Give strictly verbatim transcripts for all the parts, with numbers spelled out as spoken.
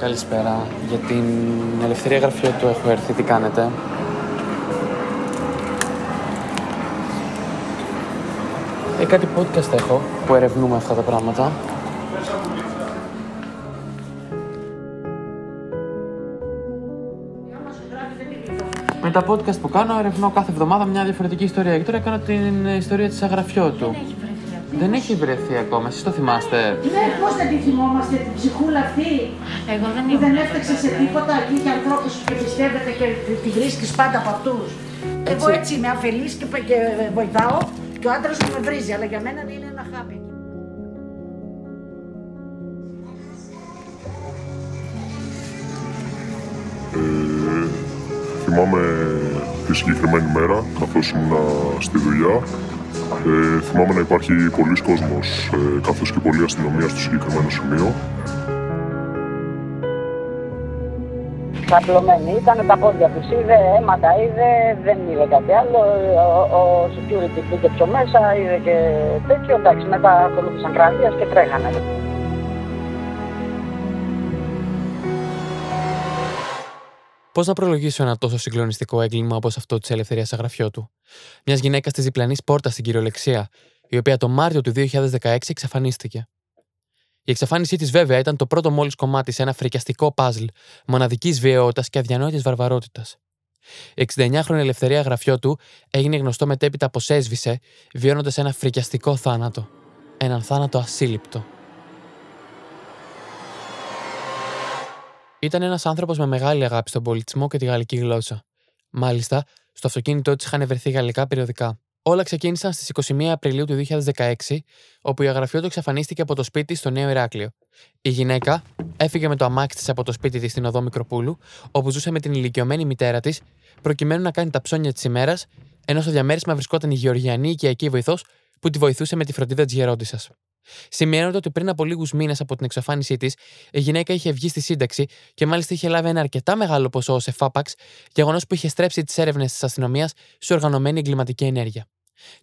Καλησπέρα. Για την Ελευθερία Αγραφιώτου έχω έρθει. Τι κάνετε? Ε, κάτι podcast έχω που ερευνούμε αυτά τα πράγματα. Με τα podcast που κάνω, ερευνώ κάθε εβδομάδα μια διαφορετική ιστορία. Και τώρα κάνω την ιστορία της Αγραφιώτου. Δεν έχει βρεθεί ακόμα, εσείς το θυμάστε? Ναι, πώς θα τη θυμόμαστε, την ψυχούλα αυτή εγώ δεν που δεν έφταξε σε τίποτα εκεί για ανθρώπους που πιστεύετε και τη βρίσκεις πάντα από αυτούς. Εγώ έτσι είμαι αφελής και, και βοηθάω και ο άντρας μου με βρίζει, αλλά για μένα είναι ένα χάπι. Ε, θυμάμαι τη συγκεκριμένη μέρα, καθώς ήμουνα στη δουλειά. Ε, θυμάμαι να υπάρχει πολλής κόσμος, ε, καθώς και πολλή αστυνομία στο συγκεκριμένο σημείο. Ξαπλωμένη ήταν, τα πόδια τους είδε, αίματα είδε, δεν είδε κάτι άλλο. Ο, ο security πήγε πιο μέσα, είδε και τέτοιο. Εντάξει, μετά ακολούθησαν κραυγές και τρέχανε. Πώς να προλογίσω ένα τόσο συγκλονιστικό έγκλημα όπως αυτό της Ελευθερίας Αγραφιώτου, μιας γυναίκας της διπλανής πόρτας στην κυριολεξία, η οποία το Μάρτιο του δύο χιλιάδες δεκαέξι εξαφανίστηκε. Η εξαφάνισή της, βέβαια, ήταν το πρώτο μόλις κομμάτι σε ένα φρικιαστικό παζλ μοναδικής βιαιότητας και αδιανόητης βαρβαρότητας. Η εξηντενιάχρονη Ελευθερία Αγραφιώτου έγινε γνωστό μετέπειτα πως έσβησε, βιώνοντας ένα φρικιαστικό θάνατο. Έναν θάνατο ασύλληπτο. Ήταν ένας άνθρωπος με μεγάλη αγάπη στον πολιτισμό και τη γαλλική γλώσσα. Μάλιστα, στο αυτοκίνητό της είχαν βρεθεί γαλλικά περιοδικά. Όλα ξεκίνησαν στις εικοστή πρώτη Απριλίου του δύο χιλιάδες δεκαέξι, όπου η Αγραφιώτου εξαφανίστηκε από το σπίτι στο Νέο Ηράκλειο. Η γυναίκα έφυγε με το αμάξι της από το σπίτι της στην οδό Μικροπούλου, όπου ζούσε με την ηλικιωμένη μητέρα της, προκειμένου να κάνει τα ψώνια της ημέρας, ενώ στο διαμέρισμα βρισκόταν η γεωργιανή οικιακή βοηθός που τη βοηθούσε με τη φροντίδα της γερόντισσας. Σημειώνεται ότι πριν από λίγους μήνες από την εξαφάνισή της, η γυναίκα είχε βγει στη σύνταξη και μάλιστα είχε λάβει ένα αρκετά μεγάλο ποσό ως εφάπαξ, γεγονός που είχε στρέψει τις έρευνες της αστυνομίας σε οργανωμένη εγκληματική ενέργεια.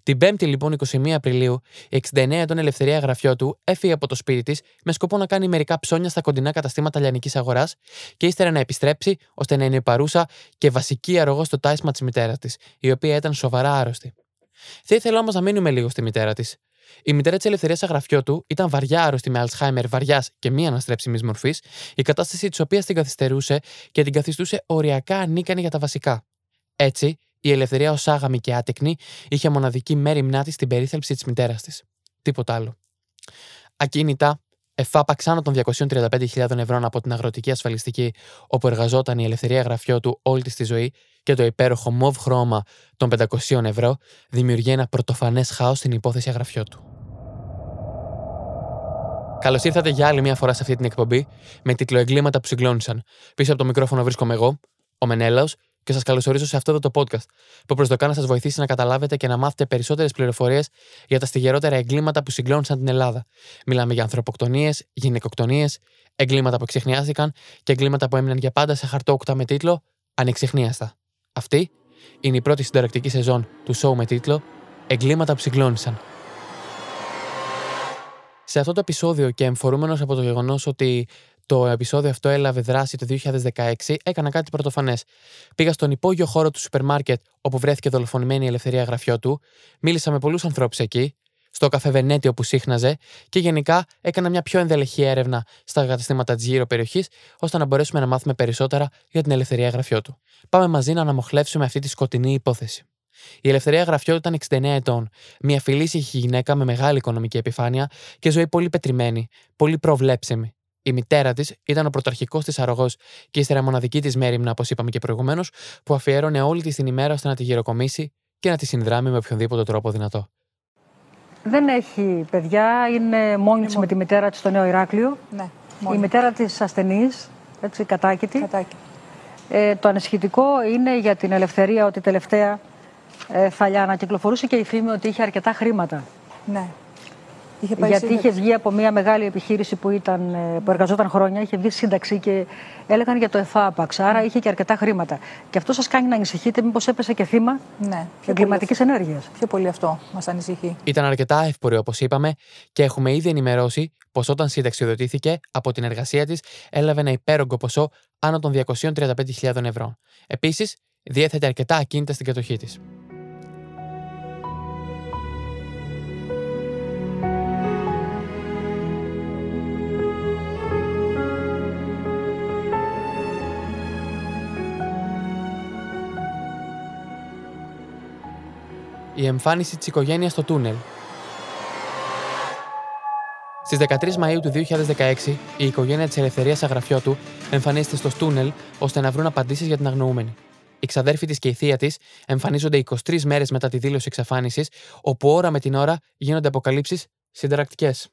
Την Πέμπτη, λοιπόν, εικοστή πρώτη Απριλίου, η εξηντενιάχρονη Ελευθερία Αγραφιώτου έφυγε από το σπίτι της με σκοπό να κάνει μερικά ψώνια στα κοντινά καταστήματα λιανικής αγοράς και ύστερα να επιστρέψει ώστε να είναι παρούσα και βασική αρρωγό στο τάισμα της μητέρας της, η οποία ήταν σοβαρά άρρωστη. Θα ήθελα όμως να μείνουμε λίγο στη μητέρα της. Η μητέρα της Ελευθερίας Αγραφιώτου ήταν βαριά άρρωστη με Αλτσχάιμερ βαριάς και μη αναστρέψιμης μορφής, η κατάσταση της οποίας την καθυστερούσε και την καθιστούσε οριακά ανίκανη για τα βασικά. Έτσι, η Ελευθερία, ως άγαμη και άτεκνη, είχε μοναδική μέριμνά της στην περίθαλψη της μητέρας της. Τίποτα άλλο. Ακίνητα, εφάπαξ άνω των διακόσιες τριάντα πέντε χιλιάδες ευρώ από την αγροτική ασφαλιστική όπου εργαζόταν η Ελευθερία Αγραφιώτου όλη της τη ζωή και το υπέροχο μοβ χρώμα των πεντακόσια ευρώ δημιουργεί ένα πρωτοφανές χάος στην υπόθεση Αγραφιώτου. Καλώς ήρθατε για άλλη μια φορά σε αυτή την εκπομπή με τίτλο «Εγκλήματα που συγκλώνησαν». Πίσω από το μικρόφωνο βρίσκομαι εγώ, ο Μενέλαος, και σας καλωσορίζω σε αυτό εδώ το podcast που προσδοκά να σας βοηθήσει να καταλάβετε και να μάθετε περισσότερες πληροφορίες για τα στιγερότερα εγκλήματα που συγκλώνησαν την Ελλάδα. Μιλάμε για ανθρωποκτονίες, γυναικοκτονίες, εγκλήματα που εξιχνιάστηκαν και εγκλήματα που έμειναν για πάντα σε χαρτόκουτα με τίτλο «Ανεξιχνίαστα». Αυτή είναι η πρώτη συνταρακτική σεζόν του show με τίτλο «Εγκλήματα που συγκλώνησαν». Σε αυτό το επεισόδιο και εμφορούμενος από το γεγονός ότι το επεισόδιο αυτό έλαβε δράση το δύο χιλιάδες δεκαέξι, έκανα κάτι πρωτοφανές. Πήγα στον υπόγειο χώρο του σούπερ μάρκετ όπου βρέθηκε δολοφονημένη η Ελευθερία Αγραφιώτου, μίλησα με πολλούς ανθρώπους εκεί, στο καφέ Βενέτη όπου σύχναζε και γενικά έκανα μια πιο ενδελεχή έρευνα στα καταστήματα της γύρω περιοχής, ώστε να μπορέσουμε να μάθουμε περισσότερα για την Ελευθερία Αγραφιώτου. Πάμε μαζί να αναμοχλεύσουμε αυτή τη σκοτεινή υπόθεση. Η Ελευθερία Αγραφιώτου ήταν εξήντα εννέα ετών, μια φιλήσυχη γυναίκα με μεγάλη οικονομική επιφάνεια και ζωή πολύ πετρημένη, πολύ προβλέψιμη. Η μητέρα της ήταν ο πρωταρχικός της αρρωγός και ύστερα μοναδική της μέριμνα, όπως είπαμε και προηγουμένως, που αφιέρωνε όλη της την ημέρα ώστε να τη γεροκομίσει και να τη συνδράμει με οποιονδήποτε τρόπο δυνατό. Δεν έχει παιδιά, είναι μόνη της με τη μητέρα της στο Νέο Ηράκλειο. Ναι, η μητέρα της ασθενής, έτσι, κατάκητη. Κατάκη. Ε, το ανησυχητικό είναι για την Ελευθερία ότι τελευταία ε, θα λιάνα κυκλοφορούσε και η φήμη ότι είχε αρκετά χρήματα. Ναι. Είχε πάει γιατί σύνταξη. Είχε βγει από μια μεγάλη επιχείρηση που, ήταν, που εργαζόταν χρόνια, είχε βγει σύνταξη και έλεγαν για το εφάπαξ. Άρα είχε και αρκετά χρήματα. Και αυτό σας κάνει να ανησυχείτε, μήπως έπεσε και θύμα ναι, εγκληματικής ενέργειας. Πιο πολύ αυτό μας ανησυχεί. Ήταν αρκετά εύπορη, όπως είπαμε, και έχουμε ήδη ενημερώσει πως όταν συνταξιοδοτήθηκε από την εργασία της, έλαβε ένα υπέρογκο ποσό άνω των διακόσιες τριάντα πέντε χιλιάδες ευρώ. Επίσης, διέθετε αρκετά ακίνητα στην κατοχή της. Η εμφάνιση της οικογένειας στο τούνελ. Στις δεκατρείς Μαΐου του δύο χιλιάδες δεκαέξι, η οικογένεια της Ελευθερίας Αγραφιώτου εμφανίζεται στο τούνελ ώστε να βρουν απαντήσεις για την αγνοούμενη. Η ξαδέρφη της και η θεία της εμφανίζονται είκοσι τρεις μέρες μετά τη δήλωση εξαφάνισης, όπου ώρα με την ώρα γίνονται αποκαλύψεις συνταρακτικές.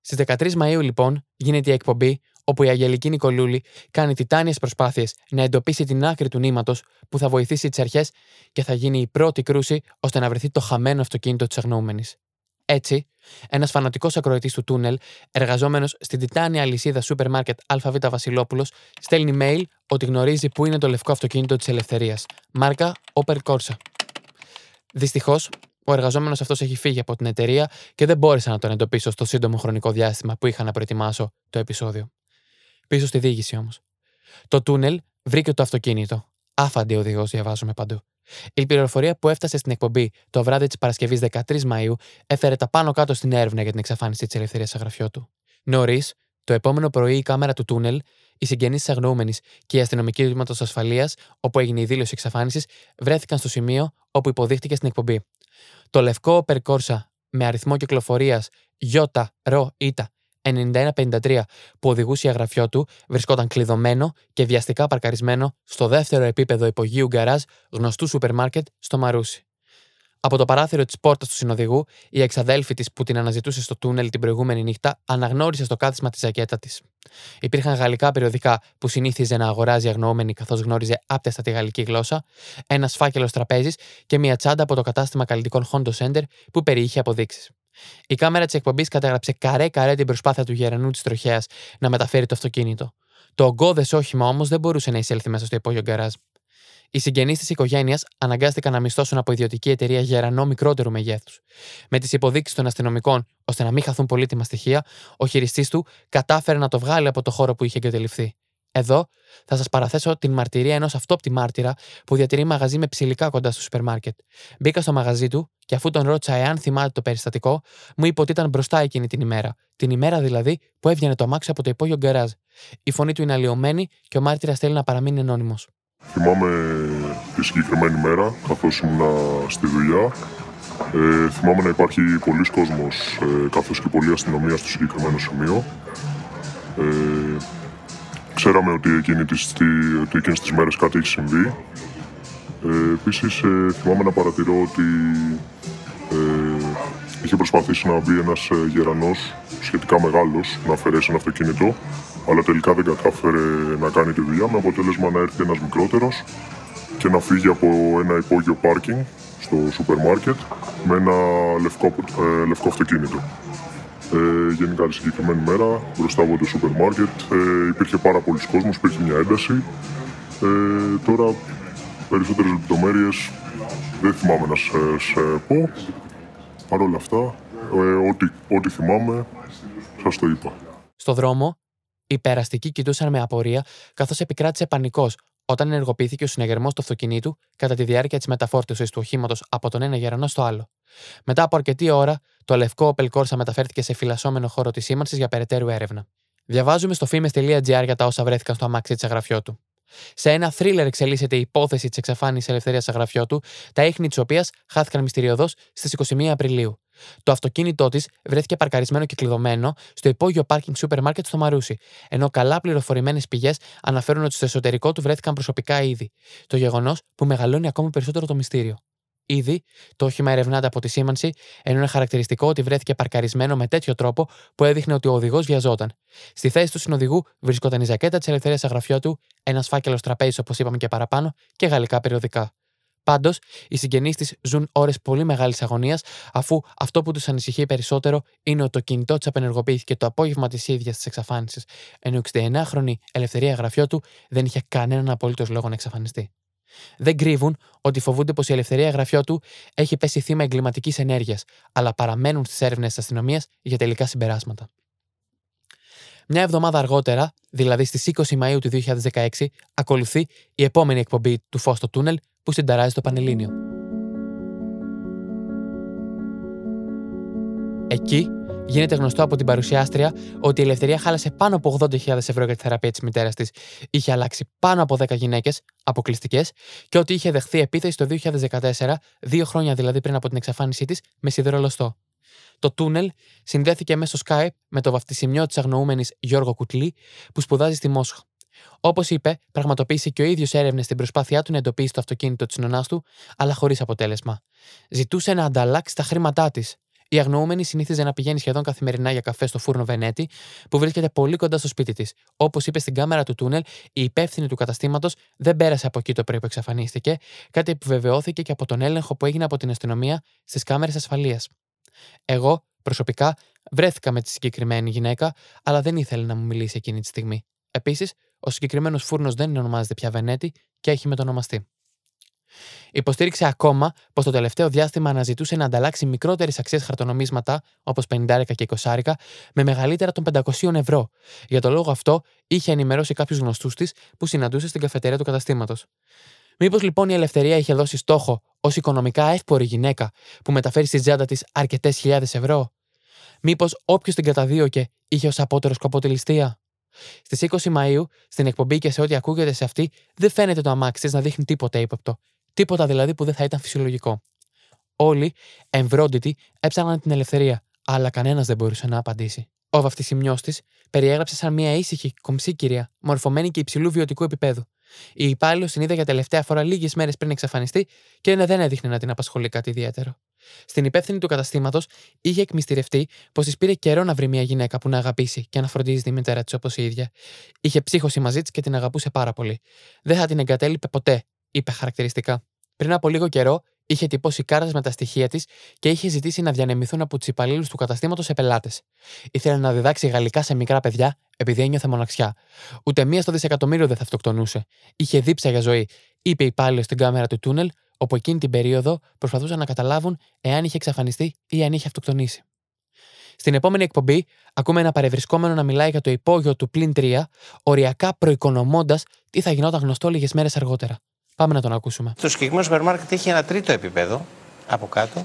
Στις δεκατρείς Μαΐου, λοιπόν, γίνεται η εκπομπή όπου η Αγγελική Νικολούλη κάνει τιτάνιες προσπάθειες να εντοπίσει την άκρη του νήματος που θα βοηθήσει τις αρχές και θα γίνει η πρώτη κρούση ώστε να βρεθεί το χαμένο αυτοκίνητο της αγνοούμενης. Έτσι, ένας φανατικός ακροατής του τούνελ, εργαζόμενος στην τιτάνια λυσίδα σούπερ μάρκετ ΑΒ Βασιλόπουλος, στέλνει mail ότι γνωρίζει πού είναι το λευκό αυτοκίνητο της Ελευθερίας, μάρκα Opel Corsa. Δυστυχώς, ο εργαζόμενος αυτός έχει φύγει από την εταιρεία και δεν μπόρεσα να τον εντοπίσω στο σύντομο χρονικό διάστημα που είχα να προετοιμάσω το επεισόδιο. Πίσω στη διοίκηση όμως. Το τούνελ βρήκε το αυτοκίνητο. Άφαντη οδηγός, διαβάζουμε παντού. Η πληροφορία που έφτασε στην εκπομπή το βράδυ της Παρασκευής δεκατρείς Μαΐου έφερε τα πάνω κάτω στην έρευνα για την εξαφάνιση της Ελευθερίας Αγραφιώτου. Νωρίς, το επόμενο πρωί, η κάμερα του τούνελ, οι συγγενείς της αγνοούμενης και οι αστυνομικοί του τμήματος ασφαλείας, όπου έγινε η δήλωση εξαφάνισης, βρέθηκαν στο σημείο όπου υποδείχτηκε στην εκπομπή. Το λευκό Opel Corsa με αριθμό κυκλοφορίας Ι Ρ Ι εννιά ένα πέντε τρία που οδηγούσε η Αγραφιώτου βρισκόταν κλειδωμένο και βιαστικά παρκαρισμένο στο δεύτερο επίπεδο υπογείου γκαράζ γνωστού σούπερ μάρκετ στο Μαρούσι. Από το παράθυρο της πόρτας του συνοδηγού, η εξαδέλφη της που την αναζητούσε στο τούνελ την προηγούμενη νύχτα αναγνώρισε στο κάθισμα τη ζακέτα της. Υπήρχαν γαλλικά περιοδικά που συνήθιζε να αγοράζει αγνοούμενη καθώς γνώριζε άπτεστα τη γαλλική γλώσσα, ένας φάκελος τραπέζης και μια τσάντα από το κατάστημα καλλιτικών Hondos Center που περιείχε αποδείξεις. Η κάμερα της εκπομπής καταγράψε καρέ-καρέ την προσπάθεια του γερανού της τροχέας να μεταφέρει το αυτοκίνητο. Το ογκώδες όχημα όμως δεν μπορούσε να εισέλθει μέσα στο υπόγειο γκαράζ. Οι συγγενείς της οικογένειας αναγκάστηκαν να μισθώσουν από ιδιωτική εταιρεία γερανό μικρότερου μεγέθους. Με τις υποδείξεις των αστυνομικών, ώστε να μην χαθούν πολύτιμα στοιχεία, ο χειριστής του κατάφερε να το βγάλει από το χώρο που είχε εγκατελειφθεί. Εδώ θα σας παραθέσω την μαρτυρία ενός αυτόπτη μάρτυρα που διατηρεί μαγαζί με ψηλικά κοντά στο σούπερ μάρκετ. Μπήκα στο μαγαζί του και αφού τον ρώτησα εάν θυμάται το περιστατικό, μου είπε ότι ήταν μπροστά εκείνη την ημέρα. Την ημέρα δηλαδή που έβγαινε το αμάξι από το υπόγειο γκαράζ. Η φωνή του είναι αλλοιωμένη και ο μάρτυρας θέλει να παραμείνει ανώνυμος. Θυμάμαι τη συγκεκριμένη μέρα, καθώς ήμουν στη δουλειά. Ε, θυμάμαι να υπάρχει πολλής κόσμος, ε, καθώς και πολλή αστυνομία στο συγκεκριμένο σημείο. Ε, Ξέραμε ότι εκείνη τις, ότι εκείνες τις μέρες κάτι έχει συμβεί. Ε, επίσης, ε, θυμάμαι να παρατηρώ ότι ε, είχε προσπαθήσει να μπει ένας γερανός, σχετικά μεγάλος, να αφαιρέσει ένα αυτοκίνητο, αλλά τελικά δεν κατάφερε να κάνει τη δουλειά, με αποτέλεσμα να έρθει ένας μικρότερος και να φύγει από ένα υπόγειο πάρκινγκ στο σούπερ μάρκετ με ένα λευκό, ε, λευκό αυτοκίνητο. Ε, γενικά τη συγκεκριμένη μέρα, μπροστά από το σούπερ μάρκετ, ε, υπήρχε πάρα πολλοί κόσμος, υπήρχε μια ένταση. Ε, τώρα, περισσότερες λεπτομέρειες δεν θυμάμαι να σε, σε πω. Παρ' όλα αυτά, ε, ό,τι, ό,τι θυμάμαι, σας το είπα. Στο δρόμο, οι περαστικοί κοιτούσαν με απορία, καθώς επικράτησε πανικός όταν ενεργοποιήθηκε ο συνεγερμός του αυτοκινήτου κατά τη διάρκεια της μεταφόρτωσης του οχήματος από τον ένα γερανό στο άλλο. Μετά από αρκετή ώρα, το λευκό Opel Corsa μεταφέρθηκε σε φυλασσόμενο χώρο της σήμανσης για περαιτέρω έρευνα. Διαβάζουμε στο φήμες τελεία τζι άρ για τα όσα βρέθηκαν στο αμάξι της Αγραφιώτου. Σε ένα θρίλερ εξελίσσεται η υπόθεση της εξαφάνισης Ελευθερίας Αγραφιώτου, τα ίχνη της οποίας χάθηκαν μυστηριωδώς στις εικοστή πρώτη Απριλίου. Το αυτοκίνητό της βρέθηκε παρκαρισμένο και κλειδωμένο στο υπόγειο πάρκινγκ σούπερ μάρκετ στο Μαρούσι, ενώ καλά πληροφορημένες πηγές αναφέρουν ότι στο εσωτερικό του βρέθηκαν προσωπικά είδη. Το γεγονός που μεγαλώνει ακόμα περισσότερο το μυστήριο. Ήδη το όχημα ερευνάται από τη σήμανση, ενώ είναι χαρακτηριστικό ότι βρέθηκε παρκαρισμένο με τέτοιο τρόπο που έδειχνε ότι ο οδηγός βιαζόταν. Στη θέση του συνοδηγού βρισκόταν η ζακέτα της Ελευθερίας Αγραφιώτου, ένας φάκελος τραπέζης όπως είπαμε και παραπάνω και γαλλικά περιοδικά. Πάντως, οι συγγενείς της ζουν ώρες πολύ μεγάλης αγωνίας, αφού αυτό που τους ανησυχεί περισσότερο είναι ότι το κινητό της απενεργοποιήθηκε το απόγευμα της ίδιας της εξαφάνισης, ενώ η εξήντα εννιάχρονη Ελευθερία Αγραφιώτου δεν είχε κανέναν απολύτως λόγο να εξαφανιστεί. Δεν κρύβουν ότι φοβούνται πως η Ελευθερία Αγραφιώτου έχει πέσει θύμα εγκληματικής ενέργειας, αλλά παραμένουν στις έρευνες της αστυνομίας για τελικά συμπεράσματα. Μια εβδομάδα αργότερα, δηλαδή στις είκοσι Μαΐου του δύο χιλιάδες δεκαέξι, ακολουθεί η επόμενη εκπομπή του Φως στο Τούνελ που συνταράζει το Πανελλήνιο. Εκεί γίνεται γνωστό από την παρουσιάστρια ότι η Ελευθερία χάλασε πάνω από ογδόντα χιλιάδες ευρώ για τη θεραπεία της μητέρας της, είχε αλλάξει πάνω από δέκα γυναίκες, αποκλειστικές, και ότι είχε δεχθεί επίθεση το δύο χιλιάδες δεκατέσσερα, δύο χρόνια δηλαδή πριν από την εξαφάνισή της, με σιδηρολοστό. Το τούνελ συνδέθηκε μέσω Skype με το βαφτισιμιό της αγνοούμενης Γιώργο Κουτλή, που σπουδάζει στη Μόσχα. Όπως είπε, πραγματοποίησε και ο ίδιος έρευνες στην προσπάθειά του να εντοπίσει το αυτοκίνητο της νονάς του, αλλά χωρίς αποτέλεσμα. Ζητούσε να ανταλλάξει τα χρήματά της. Η αγνοούμενη συνήθιζε να πηγαίνει σχεδόν καθημερινά για καφέ στο φούρνο Βενέτη, που βρίσκεται πολύ κοντά στο σπίτι της. Όπως είπε στην κάμερα του τούνελ, η υπεύθυνη του καταστήματος δεν πέρασε από εκεί το πρωί που εξαφανίστηκε, κάτι που επιβεβαιώθηκε και από τον έλεγχο που έγινε από την αστυνομία στις κάμερες ασφαλείας. Εγώ, προσωπικά, βρέθηκα με τη συγκεκριμένη γυναίκα, αλλά δεν ήθελε να μου μιλήσει εκείνη τη στιγμή. Επίσης, ο συγκεκριμένος φούρνος δεν ονομάζεται πια Βενέτη και έχει μετονομαστεί. Υποστήριξε ακόμα πως το τελευταίο διάστημα αναζητούσε να ανταλλάξει μικρότερης αξίας χαρτονομίσματα, όπως πενηντάρικα και εικοσάρικα, με μεγαλύτερα των πεντακόσια ευρώ. Για τον λόγο αυτό, είχε ενημερώσει κάποιους γνωστούς της που συναντούσε στην καφετέρια του καταστήματος. Μήπως λοιπόν η Ελευθερία είχε δώσει στόχο ως οικονομικά εύπορη γυναίκα που μεταφέρει στη τσάντα της αρκετές χιλιάδες ευρώ? Μήπως όποιος την καταδίωκε είχε ως απότερο σκοπό τη ληστεία? Στις είκοσι Μαΐου, στην εκπομπή και σε ό,τι ακούγεται σε αυτή, δεν φαίνεται το αμάξι της να δείχνει τίποτα ύποπτο. Τίποτα δηλαδή που δεν θα ήταν φυσιολογικό. Όλοι, εμβρόντιτοι, έψαχναν την Ελευθερία, αλλά κανένας δεν μπορούσε να απαντήσει. Ο βαφτισιμιός της περιέγραψε σαν μια ήσυχη, κομψή κυρία, μορφωμένη και υψηλού βιωτικού επίπεδου. Η υπάλληλος την είδε για τελευταία φορά λίγες μέρες πριν εξαφανιστεί και δεν έδειχνε να την απασχολεί κάτι ιδιαίτερο. Στην υπεύθυνη του καταστήματος είχε εκμυστηρευτεί πως της πήρε καιρό να βρει μια γυναίκα που να αγαπήσει και να φροντίζει τη μητέρα της όπως η ίδια. Είχε ψύχωση μαζί της και την αγαπούσε πάρα πολύ. Δεν θα την εγκατέλειπε ποτέ, είπε χαρακτηριστικά. Πριν από λίγο καιρό είχε τυπώσει κάρτες με τα στοιχεία της και είχε ζητήσει να διανεμηθούν από τους υπαλλήλους του καταστήματος σε πελάτες. Ήθελε να διδάξει γαλλικά σε μικρά παιδιά, επειδή ένιωθε μοναξιά. Ούτε μία στο δισεκατομμύριο δεν θα αυτοκτονούσε. Είχε δίψα για ζωή, είπε υπάλληλος στην κάμερα του τούνελ, όπου εκείνη την περίοδο προσπαθούσαν να καταλάβουν εάν είχε εξαφανιστεί ή αν είχε αυτοκτονήσει. Στην επόμενη εκπομπή, ακούμε ένα παρευρισκόμενο να μιλάει για το υπόγειο του πλην τρία, οριακά προοικονομώντας τι θα γινόταν γνωστό λίγες μέρες αργότερα. Πάμε να τον ακούσουμε. Το συγκεκριμένο σούπερ μάρκετ έχει ένα τρίτο επίπεδο από κάτω,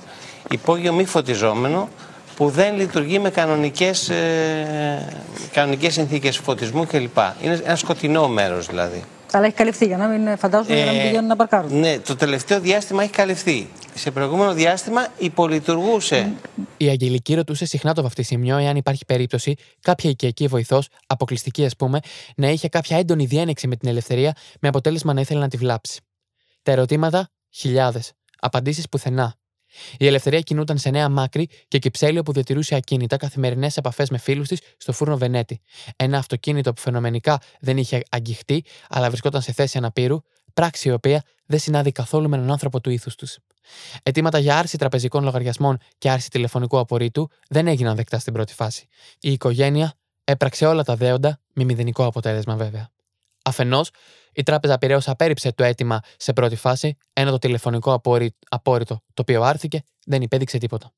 υπόγειο μη φωτιζόμενο, που δεν λειτουργεί με κανονικές, ε, κανονικές συνθήκες φωτισμού κλπ. Είναι ένα σκοτεινό μέρος δηλαδή. Αλλά έχει καλυφθεί για να μην φαντάζομαι, για να μην πηγαίνουν να παρκάρουν. Ναι, το τελευταίο διάστημα έχει καλυφθεί. Σε προηγούμενο διάστημα υπολειτουργούσε. Η Αγγελική ρωτούσε συχνά το βαφτισιμιό εάν υπάρχει περίπτωση κάποια οικιακή βοηθός, αποκλειστική ας πούμε, να είχε κάποια έντονη διένεξη με την Ελευθερία, με αποτέλεσμα να ήθελε να τη βλάψει. Τα ερωτήματα, χιλιάδες. Απαντήσεις πουθενά. Η Ελευθερία κινούταν σε νέα μάκρη και κυψέλιο που διατηρούσε ακίνητα καθημερινές επαφές με φίλους της στο φούρνο Βενέτη. Ένα αυτοκίνητο που φαινομενικά δεν είχε αγγιχτεί, αλλά βρισκόταν σε θέση αναπήρου, πράξη η οποία δεν συνάδει καθόλου με έναν άνθρωπο του ήθους τους. Αιτήματα για άρση τραπεζικών λογαριασμών και άρση τηλεφωνικού απορρίτου δεν έγιναν δεκτά στην πρώτη φάση. Η οικογένεια έπραξε όλα τα δέοντα, με μηδενικό αποτέλεσμα βέβαια. Αφενός, η Τράπεζα Πειραιώς απέρριψε το αίτημα σε πρώτη φάση, ενώ το τηλεφωνικό απόρρι... απόρριτο το οποίο άρθηκε δεν υπέδειξε τίποτα.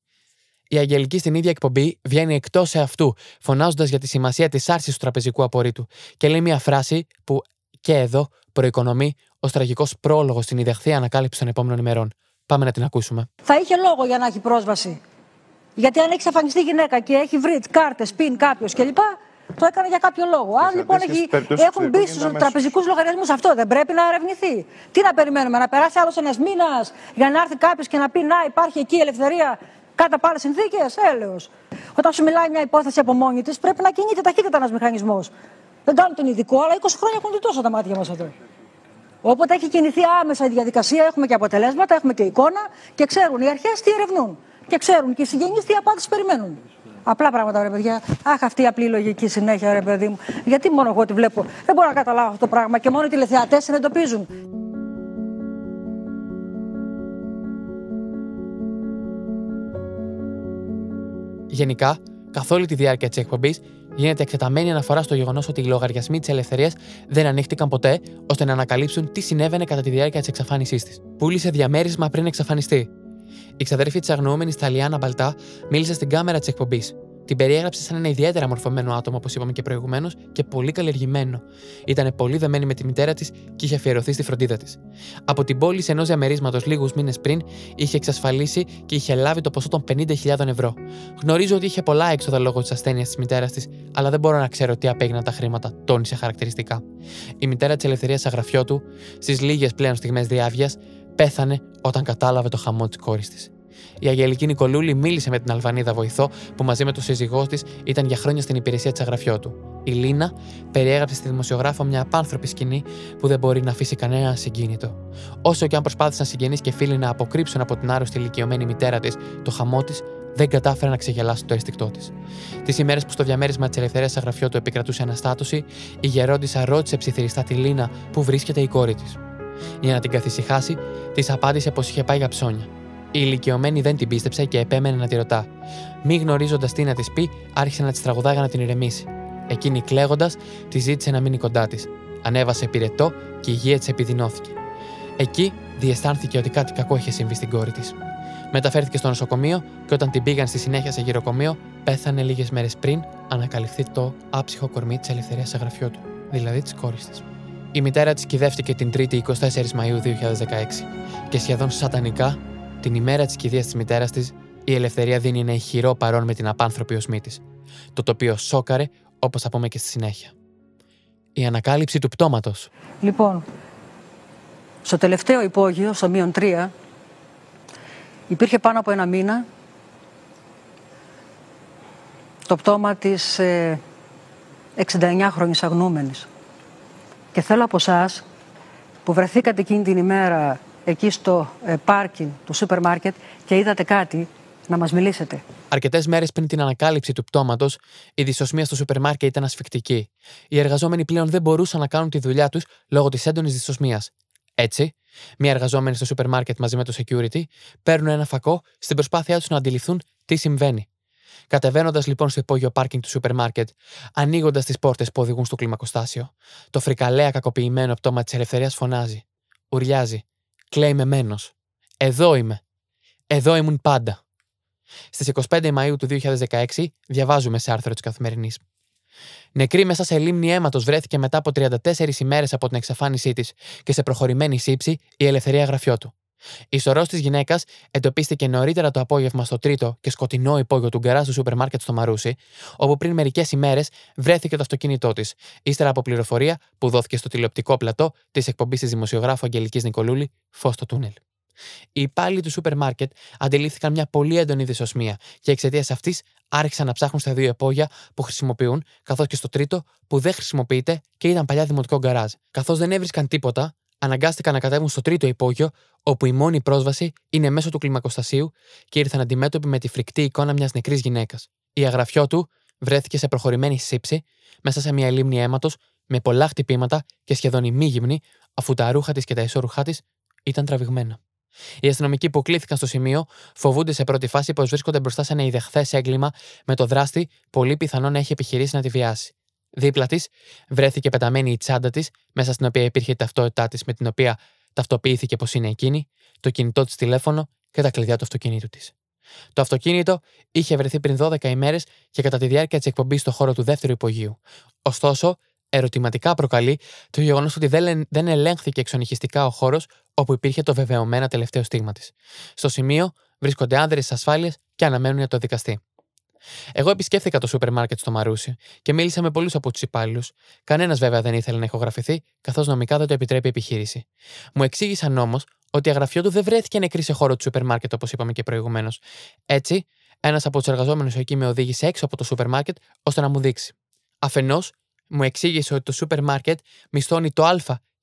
Η Αγγελική στην ίδια εκπομπή βγαίνει εκτός εαυτού, φωνάζοντας για τη σημασία της άρσης του τραπεζικού απορρίτου και λέει μια φράση που και εδώ προοικονομεί ως τραγικός πρόλογος στην ιδεχθή ανακάλυψη των επόμενων ημερών. Πάμε να την ακούσουμε. Θα είχε λόγο για να έχει πρόσβαση. Γιατί αν έχει εξαφανιστεί γυναίκα και έχει βρει κάρτες, πιν κάποιο κλπ. Το έκανε για κάποιο λόγο. Αν λοιπόν έχει, έχουν μπει στους τραπεζικούς λογαριασμούς, αυτό δεν πρέπει να ερευνηθεί? Τι να περιμένουμε, να περάσει άλλος ένας μήνας για να έρθει κάποιος και να πει να υπάρχει εκεί η Ελευθερία κάτω από άλλες συνθήκες? Έλεος. Όταν σου μιλάει μια υπόθεση από μόνη της, πρέπει να κινείται ταχύτατα ένας μηχανισμός. Δεν κάνω τον ειδικό, αλλά είκοσι χρόνια έχουν δει τόσο τα μάτια μας εδώ. Όποτε έχει κινηθεί άμεσα η διαδικασία, έχουμε και αποτελέσματα, έχουμε και εικόνα και ξέρουν οι αρχές τι ερευνούν. Και ξέρουν και οι συγγενείς τι απάντηση περιμένουν. Απλά πράγματα, ρε παιδιά. Αχ, αυτή η απλή λογική συνέχεια, ρε παιδί μου. Γιατί μόνο εγώ τη βλέπω? Δεν μπορώ να καταλάβω αυτό το πράγμα και μόνο οι τηλεθεατές συνειδητοποιούν. Γενικά, καθ' όλη τη διάρκεια της εκπομπής γίνεται εκτεταμένη αναφορά στο γεγονός ότι οι λογαριασμοί της Ελευθερίας δεν ανοίχτηκαν ποτέ ώστε να ανακαλύψουν τι συνέβαινε κατά τη διάρκεια της εξαφάνισής της. Πούλησε διαμέρισμα πριν εξαφανιστεί. Η ξαδερφή της αγνοούμενης Ταλιάνα Μπαλτά μίλησε στην κάμερα της εκπομπής. Την περιέγραψε σαν ένα ιδιαίτερα μορφωμένο άτομο, όπως είπαμε και προηγουμένως, και πολύ καλλιεργημένο. Ήταν πολύ δεμένη με τη μητέρα της και είχε αφιερωθεί στη φροντίδα της. Από την πώληση ενός διαμερίσματος λίγους μήνες πριν, είχε εξασφαλίσει και είχε λάβει το ποσό των πενήντα χιλιάδες ευρώ. Γνωρίζω ότι είχε πολλά έξοδα λόγω της ασθένειας της μητέρας της, αλλά δεν μπορώ να ξέρω τι απέγιναν τα χρήματα, τόνισε χαρακτηριστικά. Η μητέρα της Ελευθερίας Αγραφιώτου, στις λίγες πλέον στιγμές διάβγειας, πέθανε όταν κατάλαβε το χαμό της κόρης της. Η Αγγελική Νικολούλη μίλησε με την Αλβανίδα βοηθό που μαζί με τον σύζυγό της ήταν για χρόνια στην υπηρεσία της Αγραφιώτου. Η Λίνα περιέγραψε στη δημοσιογράφο μια απάνθρωπη σκηνή που δεν μπορεί να αφήσει κανέναν συγκίνητο. Όσο και αν προσπάθησαν συγγενείς και φίλοι να αποκρύψουν από την άρρωστη ηλικιωμένη μητέρα της το χαμό της, δεν κατάφερε να ξεγελάσει το αισθηκτό της. Τις ημέρες που στο διαμέρισμα της Ελευθερίας Αγραφιώτου επικρατούσε αναστάτωση, η γερόντισσα ρώτησε ψιθυριστά τη Λίνα που βρίσκεται η κόρη της. Για να την καθησυχάσει, της απάντησε πως είχε πάει για ψώνια. Η ηλικιωμένη δεν την πίστεψε και επέμενε να τη ρωτά. Μη γνωρίζοντας τι να της πει, άρχισε να της τραγουδά για να την ηρεμήσει. Εκείνη, κλαίγοντας, τη ζήτησε να μείνει κοντά της. Ανέβασε πυρετό και η υγεία της επιδεινώθηκε. Εκεί διαισθάνθηκε ότι κάτι κακό είχε συμβεί στην κόρη της. Μεταφέρθηκε στο νοσοκομείο και όταν την πήγαν στη συνέχεια σε γυροκομείο, πέθανε λίγες μέρες πριν ανακαλυφθεί το άψυχο κορμί της Ελευθερίας Αγραφιώτου, δηλαδή της κόρης της. Η μητέρα της κυδεύτηκε την Τρίτη εικοστή τέταρτη Μαΐου δύο χιλιάδες δεκαέξι και σχεδόν σατανικά, την ημέρα της κηδείας της μητέρας της, η Ελευθερία δίνει ένα ηχηρό παρόν με την απάνθρωπη οσμή της, το τοπίο σόκαρε, όπως θα πούμε και στη συνέχεια. Η ανακάλυψη του πτώματος. Λοιπόν, στο τελευταίο υπόγειο, στο μείον τρία, υπήρχε πάνω από ένα μήνα το πτώμα της ε, εξήντα εννιάχρονης αγνοούμενης. Και θέλω από εσάς που βρεθήκατε εκείνη την ημέρα εκεί στο ε, πάρκινγκ του σούπερ μάρκετ και είδατε κάτι, να μας μιλήσετε. Αρκετές μέρες πριν την ανακάλυψη του πτώματος, η δυσοσμία στο σούπερ μάρκετ ήταν ασφυκτική. Οι εργαζόμενοι πλέον δεν μπορούσαν να κάνουν τη δουλειά τους λόγω της έντονης δυσοσμίας. Έτσι, μία εργαζόμενη στο σούπερ μάρκετ μαζί με το security παίρνουν ένα φακό στην προσπάθειά τους να αντιληφθούν τι συμβαίνει. Κατεβαίνοντας λοιπόν στο υπόγειο πάρκινγκ του σούπερ μάρκετ, ανοίγοντας τις πόρτες που οδηγούν στο κλιμακοστάσιο, το φρικαλέα κακοποιημένο πτώμα της Ελευθερίας φωνάζει, ουρλιάζει. Κλαίει μεμένος. Εδώ είμαι. Εδώ ήμουν πάντα. Στις εικοστή πέμπτη Μαΐου του δύο χιλιάδες δεκαέξι διαβάζουμε σε άρθρο της Καθημερινής. Νεκρή μέσα σε λίμνη αίματος βρέθηκε μετά από τριάντα τέσσερις ημέρες από την εξαφάνισή της και σε προχωρημένη σύψη η Ελευθερία Αγραφιώτου. Η σωρός της γυναίκας εντοπίστηκε νωρίτερα το απόγευμα στο τρίτο και σκοτεινό υπόγειο του γκαράζ του σούπερ μάρκετ στο Μαρούσι, όπου πριν μερικές ημέρες βρέθηκε το αυτοκίνητό της, ύστερα από πληροφορία που δόθηκε στο τηλεοπτικό πλατό της εκπομπής της δημοσιογράφου Αγγελικής Νικολούλη, Φως στο Τούνελ. Οι υπάλληλοι του σούπερ μάρκετ αντιλήφθηκαν μια πολύ έντονη δυσοσμία και εξαιτίας αυτής άρχισαν να ψάχνουν στα δύο υπόγεια που χρησιμοποιούν, καθώς και στο τρίτο που δεν χρησιμοποιείται και ήταν παλιά δημοτικό γκαράζ. Καθώς δεν έβρισκαν τίποτα, αναγκάστηκαν να κατέβουν στο τρίτο υπόγειο, όπου η μόνη πρόσβαση είναι μέσω του κλιμακοστασίου και ήρθαν αντιμέτωποι με τη φρικτή εικόνα μιας νεκρής γυναίκας. Η Αγραφιώτου βρέθηκε σε προχωρημένη σύψη, μέσα σε μια λίμνη αίματος, με πολλά χτυπήματα και σχεδόν ημίγυμνη, αφού τα ρούχα της και τα ισόρουχά της ήταν τραβηγμένα. Οι αστυνομικοί που κλήθηκαν στο σημείο φοβούνται σε πρώτη φάση πως βρίσκονται μπροστά σε ένα ιδεχθές έγκλημα, με το δράστη πολύ πιθανό να έχει επιχειρήσει να τη βιάσει. Δίπλα της βρέθηκε πεταμένη η τσάντα της, μέσα στην οποία υπήρχε η ταυτότητά της, με την οποία ταυτοποιήθηκε πως είναι εκείνη, το κινητό της τηλέφωνο και τα κλειδιά του αυτοκινήτου της. Το αυτοκίνητο είχε βρεθεί πριν δώδεκα ημέρες και κατά τη διάρκεια της εκπομπής στο χώρο του δεύτερου υπογείου. Ωστόσο, ερωτηματικά προκαλεί το γεγονός ότι δεν ελέγχθηκε εξονυχιστικά ο χώρος όπου υπήρχε το βεβαιωμένα τελευταίο στίγμα της. Στο σημείο βρίσκονται άνδρες της ασφάλειας και αναμένουν για το δικαστή. Εγώ επισκέφθηκα το σούπερ μάρκετ στο Μαρούσι και μίλησα με πολλούς από τους υπάλληλους. Κανένας βέβαια δεν ήθελε να ηχογραφηθεί, καθώς νομικά δεν το επιτρέπει η επιχείρηση. Μου εξήγησαν όμως ότι η Αγραφιώτου δεν βρέθηκε νεκρή σε χώρο του σούπερ μάρκετ, όπως είπαμε και προηγουμένως. Έτσι, ένας από τους εργαζόμενους εκεί με οδήγησε έξω από το σούπερ μάρκετ ώστε να μου δείξει. Αφενός, μου εξήγησε ότι το σούπερ μάρκετ μισθώνει το Α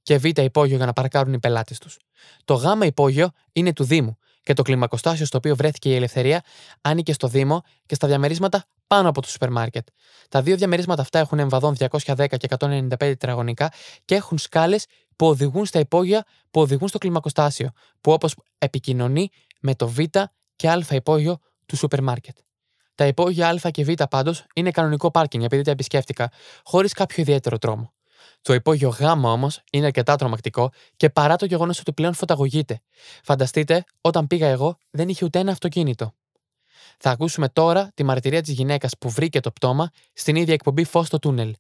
και Β υπόγειο για να παρκάρουν οι πελάτες τους. Το Γ υπόγειο είναι του Δήμου. Και το κλιμακοστάσιο στο οποίο βρέθηκε η Ελευθερία άνοικε στο Δήμο και στα διαμερίσματα πάνω από το σούπερ μάρκετ. Τα δύο διαμερίσματα αυτά έχουν εμβαδόν διακόσια δέκα και εκατόν ενενήντα πέντε τετραγωνικά και έχουν σκάλες που οδηγούν στα υπόγεια που οδηγούν στο κλιμακοστάσιο, που όπως επικοινωνεί με το Β και Α υπόγειο του σούπερ μάρκετ. Τα υπόγεια Α και Β πάντως είναι κανονικό πάρκινγκ επειδή τα επισκέφτηκα, χωρίς κάποιο ιδιαίτερο τρόμο. Το υπόγειο Γ όμως είναι αρκετά τρομακτικό και παρά το γεγονός ότι πλέον φωταγωγείται. Φανταστείτε, όταν πήγα εγώ δεν είχε ούτε ένα αυτοκίνητο. Θα ακούσουμε τώρα τη μαρτυρία της γυναίκας που βρήκε το πτώμα στην ίδια εκπομπή Φως στο Τούνελ.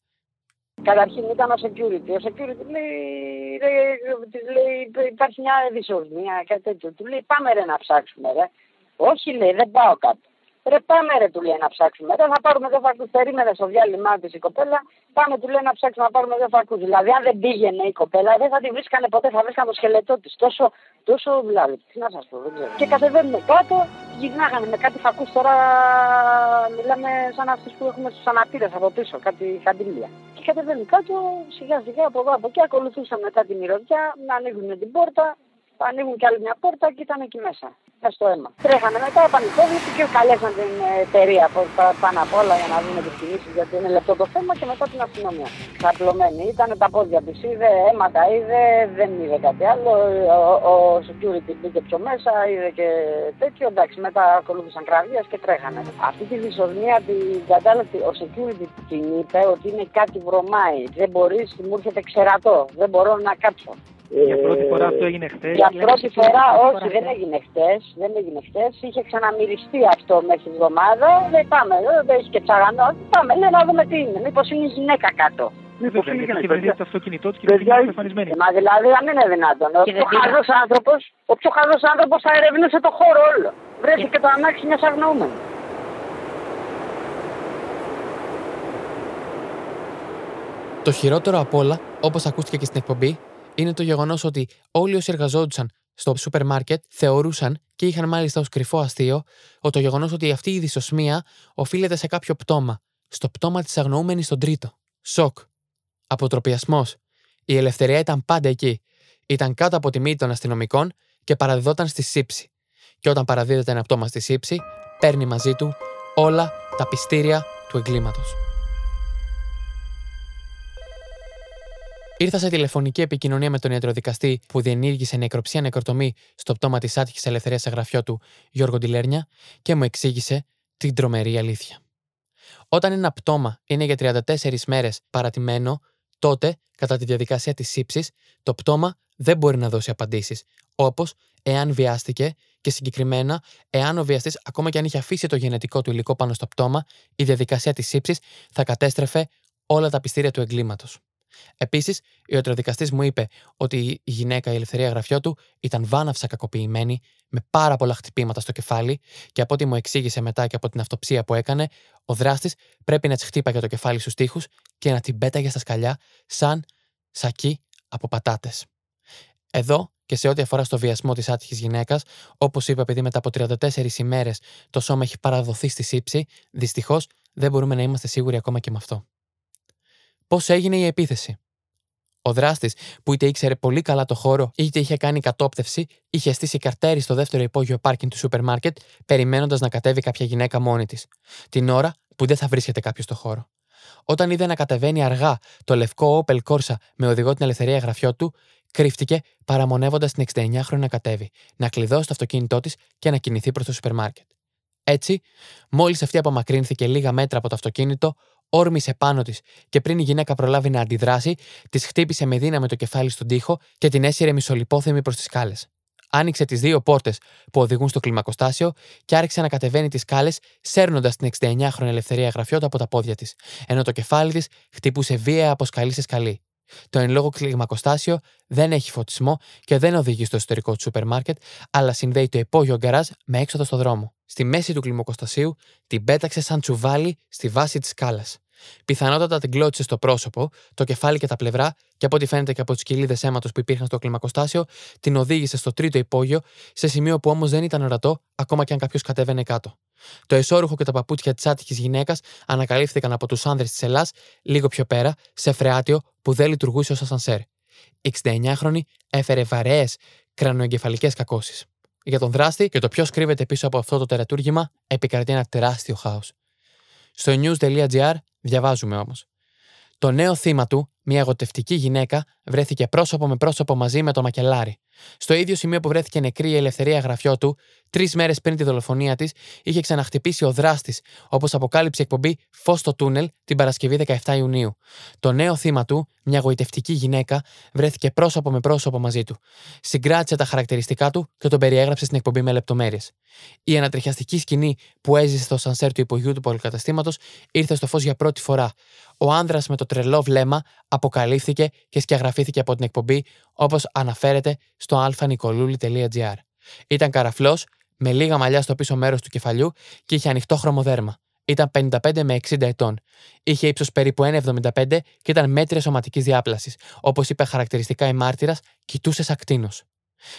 Καταρχήν ήταν ο security. Ο security λέει: Υπάρχει μια δυσορμία, κάτι τέτοιο. Του λέει: Πάμε ρε να ψάξουμε, ρε. Όχι, λέει, δεν πάω κάτω. Ρε, πάμε ρε, του λέει, να ψάξουμε. Ρε, θα πάρουμε δύο φακούς. Περίμενε στο διάλειμμα της η κοπέλα. Πάμε, του λέει, να ψάξουμε, να πάρουμε δύο φακούς. Δηλαδή, αν δεν πήγαινε η κοπέλα, δεν θα τη βρίσκανε ποτέ, θα βρίσκανε το σκελετό της. Τόσο, τόσο, δηλαδή, τι να σας πω, δεν ξέρω. Και κατεβαίνουμε κάτω, γυρνάγανε με κάτι φακούς. Τώρα μιλάμε σαν αυτούς που έχουμε στους αναπήρες από πίσω, κάτι χαντήλια. Και κατεβαίνουμε κάτω, σιγά-σιγά από εδώ από εκεί, ακολουθούσαμε μετά τη μυρωδιά, να ανοίγουμε την πόρτα. Ανοίγουν κι άλλη μια πόρτα και ήταν εκεί μέσα, μέσα στο αίμα. Τρέχανε μετά, πανικόβλητοι και καλέσαν την εταιρεία πάνω απ' όλα για να δούμε τις κινήσεις, γιατί είναι λεπτό το θέμα, και μετά την αστυνομία. Ξαπλωμένοι ήταν, τα πόδια της είδε, αίμα τα είδε, δεν είδε κάτι άλλο. Ο, ο security μπήκε πιο μέσα, είδε και τέτοιο. Εντάξει, μετά ακολούθησαν κραυγές και τρέχανε. Αυτή τη δυσοδυνία την κατάλαβε ο security, την είπε ότι είναι κάτι βρωμάει. Δεν μπορεί, μου έρχεται ξερατό, δεν μπορώ να κάτσω. Για πρώτη φορά αυτό έγινε χθες. Για πρώτη φορά, όχι, δεν έγινε χθες. Δεν έγινε χθες. Είχε ξαναμυριστεί αυτό μέσα στην εβδομάδα. Δεν πάμε, δεν έχει και ψαγανό. Πάμε, λέει, να δούμε τι είναι. Μήπως είναι η γυναίκα κάτω. Ναι, βέβαια, γιατί είχε βρεθεί το αυτοκίνητό του και δεν είχε εξαφανισμένη. Μα δηλαδή, αν είναι δυνατόν. Ο πιο χαζός άνθρωπος θα ερευνούσε το χώρο όλο. Βρέθηκε το αμάξι μιας αγνοούμενη. Το χειρότερο απ' όλα, όπως ακούστηκε και στην εκπομπή, είναι το γεγονός ότι όλοι όσοι εργαζόντουσαν στο σούπερ μάρκετ θεωρούσαν και είχαν μάλιστα ως κρυφό αστείο ότι το γεγονός ότι αυτή η δυσοσμία οφείλεται σε κάποιο πτώμα, στο πτώμα της αγνοούμενης στον τρίτο. Σοκ. Αποτροπιασμός. Η Ελευθερία ήταν πάντα εκεί. Ήταν κάτω από τη μύτη των αστυνομικών και παραδιδόταν στη σύψη. Και όταν παραδίδεται ένα πτώμα στη σύψη, παίρνει μαζί του όλα τα πιστήρια του εγκλήματος. Ήρθα σε τηλεφωνική επικοινωνία με τον ιατροδικαστή που διενήργησε νεκροψία νεκροτομή στο πτώμα της άτυχης Ελευθερίας Αγραφιώτου, Γιώργο Τιλέρνια, και μου εξήγησε την τρομερή αλήθεια. Όταν ένα πτώμα είναι για τριάντα τέσσερις μέρες παρατημένο, τότε, κατά τη διαδικασία της σύψης, το πτώμα δεν μπορεί να δώσει απαντήσεις, όπως εάν βιάστηκε και συγκεκριμένα εάν ο βιαστής, ακόμα και αν είχε αφήσει το γενετικό του υλικό πάνω στο πτώμα, η διαδικασία της σύψης θα κατέστρεφε όλα τα πιστήρια του εγκλήματος. Επίσης, ο ιατροδικαστής μου είπε ότι η γυναίκα, η Ελευθερία Αγραφιώτου, ήταν βάναυσα κακοποιημένη, με πάρα πολλά χτυπήματα στο κεφάλι, και από ό,τι μου εξήγησε μετά και από την αυτοψία που έκανε, ο δράστης πρέπει να της χτύπαγε το κεφάλι στους τοίχους και να την πέταγε στα σκαλιά σαν σακί από πατάτες. Εδώ και σε ό,τι αφορά στο βιασμό της άτυχης γυναίκας, όπως είπα, επειδή μετά από τριάντα τέσσερις ημέρες το σώμα έχει παραδοθεί στη σύψη, δυστυχώς δεν μπορούμε να είμαστε σίγουροι ακόμα και με αυτό. Πώς έγινε η επίθεση? Ο δράστης, που είτε ήξερε πολύ καλά το χώρο, είτε είχε κάνει κατόπτευση, είχε στήσει καρτέρι στο δεύτερο υπόγειο πάρκινγκ του σούπερ μάρκετ, περιμένοντας να κατέβει κάποια γυναίκα μόνη της, την ώρα που δεν θα βρίσκεται κάποιος στο χώρο. Όταν είδε να κατεβαίνει αργά το λευκό Opel Corsa με οδηγό την Ελευθερία Αγραφιώτου, κρύφτηκε, παραμονεύοντας την εξήντα εννιάχρονη να κατέβει, να κλειδώσει το αυτοκίνητό της και να κινηθεί προς το σούπερ μάρκετ. Έτσι, μόλις αυτή απομακρύνθηκε λίγα μέτρα από το αυτοκίνητο, όρμησε πάνω της και πριν η γυναίκα προλάβει να αντιδράσει, της χτύπησε με δύναμη το κεφάλι στον τοίχο και την έσυρε μισολιπόθεμη προς τις σκάλες. Άνοιξε τις δύο πόρτες που οδηγούν στο κλιμακοστάσιο και άρχισε να κατεβαίνει τις σκάλες, σέρνοντας την εξήντα εννιάχρονη Ελευθερία Αγραφιώτου από τα πόδια της, ενώ το κεφάλι της χτυπούσε βία από σκαλή σε σκαλή. Το εν λόγω κλιμακοστάσιο δεν έχει φωτισμό και δεν οδηγεί στο εσωτερικό του σούπερ μάρκετ, αλλά συνδέει το υπόγειο γκαράζ με έξοδο στο δρόμο. Στη μέση του κλιμακοστασίου την πέταξε σαν τσουβάλι στη βάση της σκάλας. Πιθανότατα την κλώτσισε στο πρόσωπο, το κεφάλι και τα πλευρά, και από ό,τι φαίνεται και από τις κοιλίδες αίματος που υπήρχαν στο κλιμακοστάσιο, την οδήγησε στο τρίτο υπόγειο, σε σημείο που όμως δεν ήταν ορατό, ακόμα και αν κάποιος κατέβαινε κάτω. Το εσώρουχο και τα παπούτσια της άτυχης γυναίκας ανακαλύφθηκαν από τους άνδρες της Ελλάς, λίγο πιο πέρα, σε φρεάτιο που δεν λειτουργούσε ως ασανσέρ. Η εξήντα εννιάχρονη έφερε βαρέες κρανοεγκεφαλικές κακώσεις. Για τον δράστη και το ποιος κρύβεται πίσω από αυτό το τερατούργημα επικρατεί ένα τεράστιο χάος. Στο news τελεία τζι άρ διαβάζουμε όμως: το νέο θύμα του, μια αγωτευτική γυναίκα, βρέθηκε πρόσωπο με πρόσωπο μαζί με το μακελάρι. Στο ίδιο σημείο που βρέθηκε νεκρή η Ελευθερία Αγραφιώτου, τρεις μέρες πριν τη δολοφονία της, είχε ξαναχτυπήσει ο δράστης, όπως αποκάλυψε η εκπομπή Φως στο Τούνελ την Παρασκευή δεκαεφτά Ιουνίου. Το νέο θύμα του, μια γοητευτική γυναίκα, βρέθηκε πρόσωπο με πρόσωπο μαζί του. Συγκράτησε τα χαρακτηριστικά του και τον περιέγραψε στην εκπομπή με λεπτομέρειες. Η ανατριχιαστική σκηνή που έζησε στο σανσέρ του υπογείου του πολυκαταστήματος ήρθε στο φως για πρώτη φορά. Ο άνδρας με το τρελό βλέμμα αποκαλύφθηκε και σκιαγραφήθηκε από την εκπομπή, όπως αναφέρεται στο α νικολούλη τελεία τζι άρ. Ήταν καραφλός, με λίγα μαλλιά στο πίσω μέρος του κεφαλιού και είχε ανοιχτόχρωμο δέρμα. Ήταν πενήντα πέντε με εξήντα ετών. Είχε ύψος περίπου ένα εβδομήντα πέντε και ήταν μέτρια σωματικής διάπλασης. Όπως είπε χαρακτηριστικά η μάρτυρας, κοιτούσε σαν κτήνος.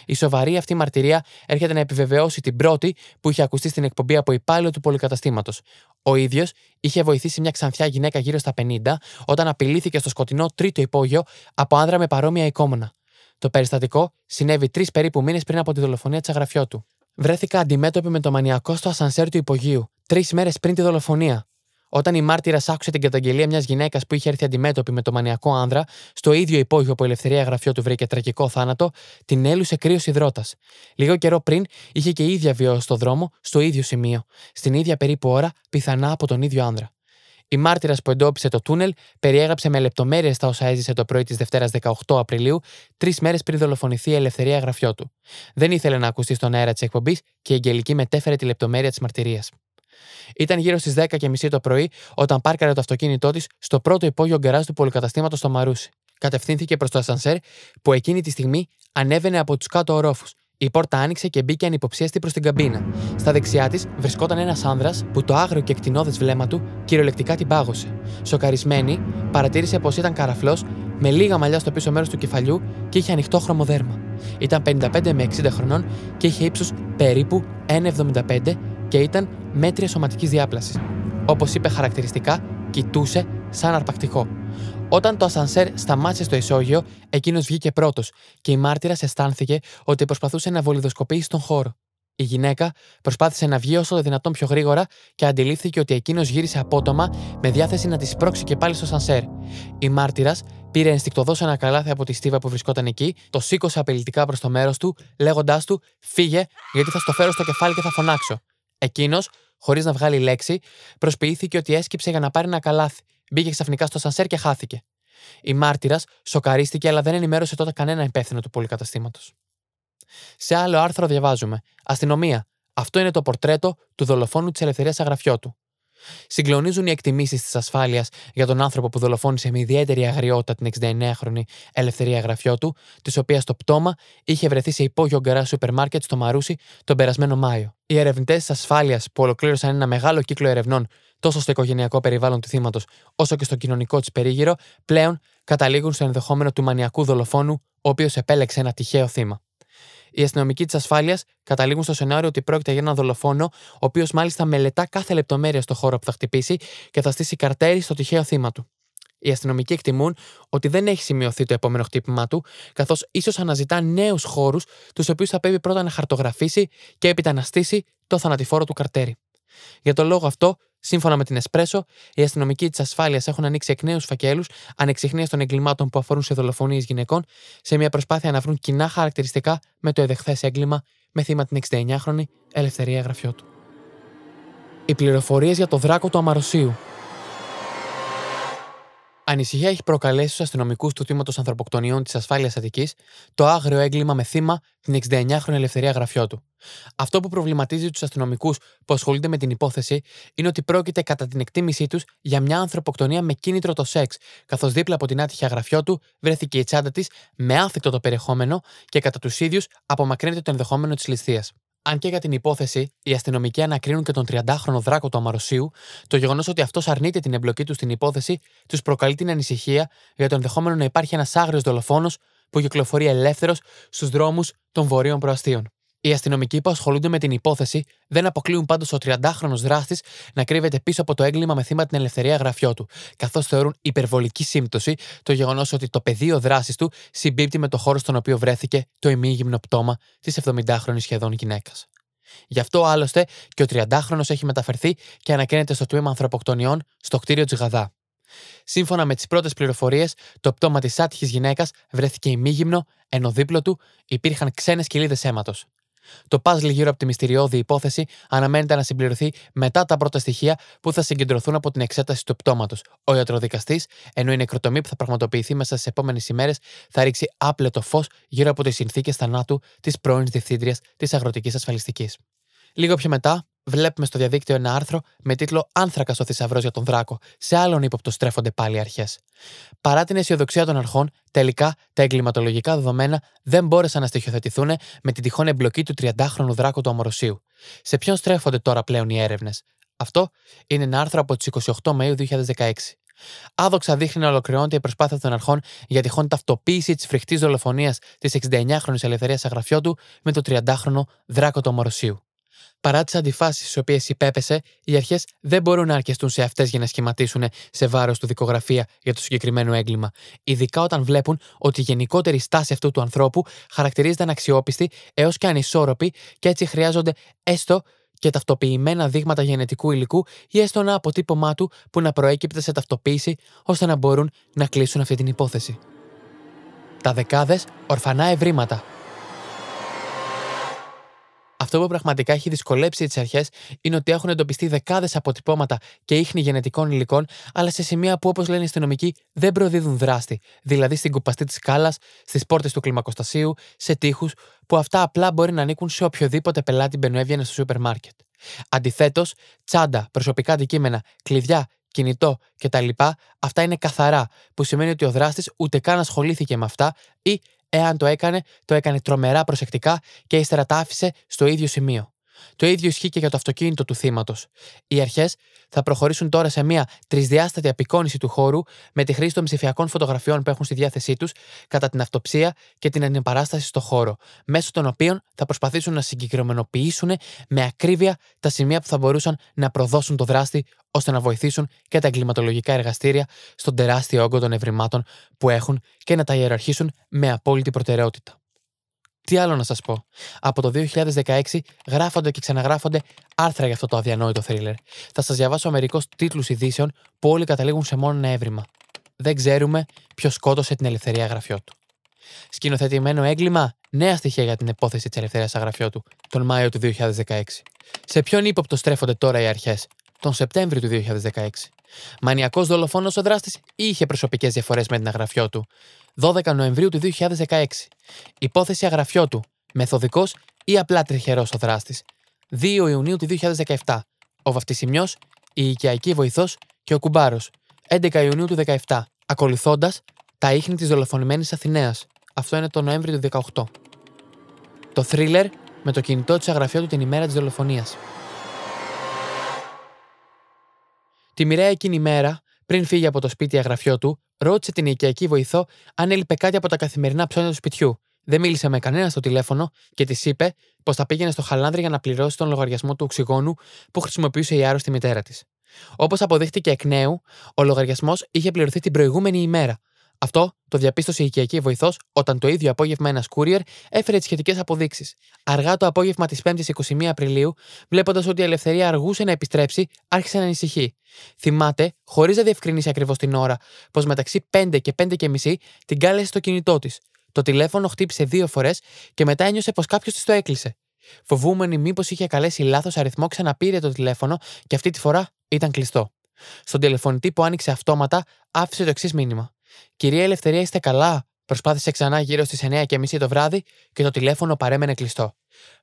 Η σοβαρή αυτή μαρτυρία έρχεται να επιβεβαιώσει την πρώτη που είχε ακουστεί στην εκπομπή από υπάλληλο του πολυκαταστήματος. Ο ίδιος είχε βοηθήσει μια ξανθιά γυναίκα γύρω στα πενήντα όταν απειλήθηκε στο σκοτεινό τρίτο υπόγειο από άνδρα με παρόμοια εικόμονα. Το περιστατικό συνέβη τρεις περίπου μήνες πριν από τη δολοφονία της Αγραφιώτου. Βρέθηκα αντιμέτωπη με το μανιακό στο ασανσέρ του υπογείου, τρεις μέρες πριν τη δολοφονία. Όταν η μάρτυρας άκουσε την καταγγελία μιας γυναίκας που είχε έρθει αντιμέτωπη με το μανιακό άνδρα, στο ίδιο υπόγειο που η Ελευθερία Αγραφιώτου βρήκε τραγικό θάνατο, την έλουσε κρύος υδρότας. Λίγο καιρό πριν είχε και η ίδια βιώσει στο δρόμο, στο ίδιο σημείο, στην ίδια περίπου ώρα, πιθανά από τον ίδιο άνδρα. Η μάρτυρας που εντόπισε το τούνελ περιέγραψε με λεπτομέρειες τα όσα έζησε το πρωί της Δευτέρας δεκαοκτώ Απριλίου, τρεις μέρες πριν δολοφονηθεί η Ελευθερία Αγραφιώτου. Δεν ήθελε να ακουστεί στον αέρα της εκπομπής και η Αγγελική μετέφερε τη λεπτομέρεια της μαρτυρίας. Ήταν γύρω στις δέκα και μισή το πρωί όταν πάρκαρε το αυτοκίνητό της στο πρώτο υπόγειο γκαράζ του πολυκαταστήματος στο Μαρούσι. Κατευθύνθηκε προς το ασανσέρ που εκείνη τη στιγμή ανέβαινε από τους κάτω ορόφους. Η πόρτα άνοιξε και μπήκε ανυποψίαστη προς την καμπίνα. Στα δεξιά της βρισκόταν ένας άνδρας που το άγριο και εκτινώδες βλέμμα του κυριολεκτικά την πάγωσε. Σοκαρισμένη, παρατήρησε πως ήταν καραφλός, με λίγα μαλλιά στο πίσω μέρος του κεφαλιού και είχε ανοιχτόχρωμο δέρμα. Ήταν πενήντα πέντε με εξήντα χρονών και είχε ύψος περίπου ένα εβδομήντα πέντε και ήταν μέτρια σωματικής διάπλασης. Όπως είπε χαρακτηριστικά, κοιτούσε σαν αρπακτικό. Όταν το ασανσέρ σταμάτησε στο ισόγειο, εκείνος βγήκε πρώτος και η μάρτυρας αισθάνθηκε ότι προσπαθούσε να βολιδοσκοπήσει τον χώρο. Η γυναίκα προσπάθησε να βγει όσο το δυνατόν πιο γρήγορα και αντιλήφθηκε ότι εκείνος γύρισε απότομα με διάθεση να τη σπρώξει και πάλι στο ασανσέρ. Η μάρτυρας πήρε ενστικτωδώς ένα καλάθι από τη στίβα που βρισκόταν εκεί, το σήκωσε απειλητικά προς το μέρος του, λέγοντάς του «Φύγε, γιατί θα στο φέρω στο κεφάλι και θα φωνάξω». Εκείνος, χωρίς να βγάλει λέξη, προσποιήθηκε ότι έσκυψε για να πάρει ένα καλάθι. Μπήκε ξαφνικά στο σανσέρ και χάθηκε. Η μάρτυρας σοκαρίστηκε, αλλά δεν ενημέρωσε τότε κανένα υπεύθυνο του πολυκαταστήματος. Σε άλλο άρθρο διαβάζουμε: Αστυνομία. Αυτό είναι το πορτρέτο του δολοφόνου της Ελευθερίας Αγραφιώτου. Συγκλονίζουν οι εκτιμήσεις της ασφάλειας για τον άνθρωπο που δολοφόνησε με ιδιαίτερη αγριότητα την εξήντα εννιάχρονη Ελευθερία Αγραφιώτου, της οποίας το πτώμα είχε βρεθεί σε υπόγειο γκαράζ σούπερ μάρκετ στο Μαρούσι τον περασμένο Μάιο. Οι ερευνητές της ασφάλειας που ολοκλήρωσαν ένα μεγάλο κύκλο ερευνών τόσο στο οικογενειακό περιβάλλον του θύματος, όσο και στο κοινωνικό της περίγυρο, πλέον καταλήγουν στο ενδεχόμενο του μανιακού δολοφόνου, ο οποίος επέλεξε ένα τυχαίο θύμα. Οι αστυνομικοί της ασφάλειας καταλήγουν στο σενάριο ότι πρόκειται για έναν δολοφόνο, ο οποίος μάλιστα μελετά κάθε λεπτομέρεια στο χώρο που θα χτυπήσει και θα στήσει καρτέρι στο τυχαίο θύμα του. Οι αστυνομικοί εκτιμούν ότι δεν έχει σημειωθεί το επόμενο χτύπημά του, καθώς ίσως αναζητά νέους χώρους, τους οποίους θα πρέπει πρώτα να χαρτογραφήσει και έπειτα να στήσει το θανατηφόρο του καρτέρι. Για τον λόγο αυτό, σύμφωνα με την Εσπρέσο, οι αστυνομικοί της ασφάλειας έχουν ανοίξει εκ νέου φακέλους ανεξιχνίας των εγκλημάτων που αφορούν σε δολοφονίες γυναικών, σε μια προσπάθεια να βρουν κοινά χαρακτηριστικά με το εδεχθές έγκλημα με θύμα την εξήντα εννιάχρονη Ελευθερία Αγραφιώτου. Οι πληροφορίες για το δράκο του Αμαροσίου. Ανησυχία έχει προκαλέσει στους αστυνομικούς του τμήματος ανθρωποκτονιών της ασφάλειας Αττικής το άγριο έγκλημα με θύμα την εξήντα εννιάχρονη Ελευθερία Αγραφιώτου. Αυτό που προβληματίζει τους αστυνομικούς που ασχολούνται με την υπόθεση είναι ότι πρόκειται κατά την εκτίμησή τους για μια ανθρωποκτονία με κίνητρο το σεξ, καθώς δίπλα από την άτυχη Αγραφιώτου βρέθηκε η τσάντα της με άθικτο το περιεχόμενο και κατά τους ίδιους απομακρύνεται το ενδεχόμενο της ληστείας. Αν και για την υπόθεση, οι αστυνομικοί ανακρίνουν και τον τριαντάχρονο δράκο του Αμαροσίου, το γεγονός ότι αυτός αρνείται την εμπλοκή του στην υπόθεση τους προκαλεί την ανησυχία για το ενδεχόμενο να υπάρχει ένας άγριος δολοφόνος που κυκλοφορεί ελεύθερος στους δρόμους των βορείων προαστίων. Οι αστυνομικοί που ασχολούνται με την υπόθεση δεν αποκλείουν πάντως ο τριαντάχρονος δράστης να κρύβεται πίσω από το έγκλημα με θύμα την Ελευθερία Αγραφιώτου, καθώς θεωρούν υπερβολική σύμπτωση το γεγονός ότι το πεδίο δράσης του συμπίπτει με το χώρο στον οποίο βρέθηκε το ημίγυμνο πτώμα της εβδομηντάχρονης σχεδόν γυναίκας. Γι' αυτό άλλωστε και ο τριαντάχρονος έχει μεταφερθεί και ανακρίνεται στο τμήμα ανθρωποκτονιών στο κτίριο της Γαδά. Σύμφωνα με τις πρώτες πληροφορίες, το πτώμα της άτυχης γυναίκας βρέθηκε ημίγυμνο, ενώ δίπλο του υπήρχαν ξένες κοιλίδες αίματος. Το παζλ γύρω από τη μυστηριώδη υπόθεση αναμένεται να συμπληρωθεί μετά τα πρώτα στοιχεία που θα συγκεντρωθούν από την εξέταση του πτώματος. Ο ιατροδικαστής, ενώ η νεκροτομή που θα πραγματοποιηθεί μέσα στις επόμενες ημέρες, θα ρίξει άπλετο φως γύρω από τις συνθήκες θανάτου της πρώην διευθύντριας της αγροτικής ασφαλιστικής. Λίγο πιο μετά, βλέπουμε στο διαδίκτυο ένα άρθρο με τίτλο «Άνθρακας ο θησαυρός για τον Δράκο. Σε άλλον ύποπτο στρέφονται πάλι οι αρχές». Παρά την αισιοδοξία των αρχών, τελικά τα εγκληματολογικά δεδομένα δεν μπόρεσαν να στοιχειοθετηθούν με την τυχόν εμπλοκή του τριαντάχρονου Δράκου του Αμοροσίου. Σε ποιον στρέφονται τώρα πλέον οι έρευνες? Αυτό είναι ένα άρθρο από τις εικοστή όγδοη Μαΐου δύο χιλιάδες δεκαέξι. Άδοξα δείχνει να ολοκληρώνεται η προσπάθεια των αρχών για τυχόν ταυτοποίηση της φρικτής δολοφονίας της εξηνταεννιάχρονης Ελευθερίας Αγραφιώτου με το τριαντάχρονο Δράκο του Αμοροσίου. Παρά τις αντιφάσεις στις οποίες υπέπεσε, οι αρχές δεν μπορούν να αρκεστούν σε αυτές για να σχηματίσουν σε βάρος του δικογραφία για το συγκεκριμένο έγκλημα, ειδικά όταν βλέπουν ότι η γενικότερη στάση αυτού του ανθρώπου χαρακτηρίζεται αναξιόπιστη έως και ανισόρροπη και έτσι χρειάζονται έστω και ταυτοποιημένα δείγματα γενετικού υλικού ή έστω ένα αποτύπωμά του που να προέκυπτε σε ταυτοποίηση ώστε να μπορούν να κλείσουν αυτή την υπόθεση. Τα δεκάδες ορφανά ευρήματα. Αυτό που πραγματικά έχει δυσκολέψει τις αρχές είναι ότι έχουν εντοπιστεί δεκάδες αποτυπώματα και ίχνη γενετικών υλικών, αλλά σε σημεία που, όπως λένε οι αστυνομικοί, δεν προδίδουν δράστη, δηλαδή στην κουπαστή της σκάλας, στις πόρτες του κλιμακοστασίου, σε τοίχους, που αυτά απλά μπορεί να ανήκουν σε οποιοδήποτε πελάτη μπαινοέβγαινε στο σούπερ μάρκετ. Αντιθέτως, τσάντα, προσωπικά αντικείμενα, κλειδιά, κινητό κτλ. Αυτά είναι καθαρά, που σημαίνει ότι ο δράστης ούτε καν ασχολήθηκε με αυτά ή, εάν το έκανε, το έκανε τρομερά προσεκτικά και ύστερα τα άφησε στο ίδιο σημείο. Το ίδιο ισχύει και για το αυτοκίνητο του θύματος. Οι αρχές θα προχωρήσουν τώρα σε μια τρισδιάστατη απεικόνιση του χώρου με τη χρήση των ψηφιακών φωτογραφιών που έχουν στη διάθεσή τους κατά την αυτοψία και την ανεπαράσταση στο χώρο, μέσω των οποίων θα προσπαθήσουν να συγκεκριμενοποιήσουν με ακρίβεια τα σημεία που θα μπορούσαν να προδώσουν το δράστη, ώστε να βοηθήσουν και τα εγκληματολογικά εργαστήρια στον τεράστιο όγκο των ευρημάτων που έχουν και να τα ιεραρχήσουν με απόλυτη προτεραιότητα. Τι άλλο να σας πω? Από το δύο χιλιάδες δεκαέξι γράφονται και ξαναγράφονται άρθρα για αυτό το αδιανόητο θρίλερ. Θα σας διαβάσω μερικούς τίτλους ειδήσεων που όλοι καταλήγουν σε μόνο ένα έβριμα. Δεν ξέρουμε ποιος σκότωσε την Ελευθερία Αγραφιώτου. Σκηνοθετημένο έγκλημα, νέα στοιχεία για την υπόθεση της Ελευθερίας Αγραφιώτου τον Μάιο του δύο χιλιάδες δεκαέξι. Σε ποιον ύποπτο στρέφονται τώρα οι αρχές? Τον Σεπτέμβριο του δύο χιλιάδες δεκαέξι. Μανιακός δολοφόνος ο δράστης ή είχε προσωπικές διαφορές με την Αγραφιώτου? δώδεκα Νοεμβρίου του δύο χιλιάδες δεκαέξι. Υπόθεση Αγραφιώτου. Μεθοδικός ή απλά τριχερός ο δράστης? δύο Ιουνίου του δύο χιλιάδες δεκαεπτά. Ο βαφτισιμιός, η οικιακή βοηθός και ο κουμπάρος. έντεκα Ιουνίου του δύο χιλιάδες δεκαεπτά. Ακολουθώντας, τα ίχνη της δολοφονημένης Αθηναίας. Αυτό είναι το Νοέμβριο του δύο χιλιάδες δεκαοκτώ. Το θρίλερ με το κινητό της Αγραφιώτου την ημέρα της δολοφονίας. Τη μοιραία εκείνη μέρα, πριν φύγει από το σπίτι Αγραφιώτου, ρώτησε την οικιακή βοηθό αν έλειπε κάτι από τα καθημερινά ψώνια του σπιτιού. Δεν μίλησε με κανένα στο τηλέφωνο και της είπε πως θα πήγαινε στο χαλάνδρι για να πληρώσει τον λογαριασμό του οξυγόνου που χρησιμοποιούσε η άρρωστη μητέρα της. Όπως αποδείχτηκε εκ νέου, ο λογαριασμός είχε πληρωθεί την προηγούμενη ημέρα. Αυτό το διαπίστωσε η οικιακή βοηθός όταν το ίδιο απόγευμα ένας courier έφερε τις σχετικές αποδείξεις. Αργά το απόγευμα της πέμπτης εικοστή πρώτη Απριλίου, βλέποντας ότι η Ελευθερία αργούσε να επιστρέψει, άρχισε να ανησυχεί. Θυμάται, χωρίς να διευκρινίσει ακριβώς την ώρα, πως μεταξύ πέντε και πέντε και μισή την κάλεσε στο κινητό της. Το τηλέφωνο χτύπησε δύο φορές και μετά ένιωσε πως κάποιος της το έκλεισε. Φοβούμενη μήπως είχε καλέσει λάθος αριθμό, ξαναπήρε το τηλέφωνο και αυτή τη φορά ήταν κλειστό. Στον τηλεφωνητή που άνοιξε αυτόματα, άφησε το εξής μήνυμα. «Κυρία Ελευθερία, είστε καλά?» Προσπάθησε ξανά γύρω στις εννιά και μισή το βράδυ και το τηλέφωνο παρέμενε κλειστό.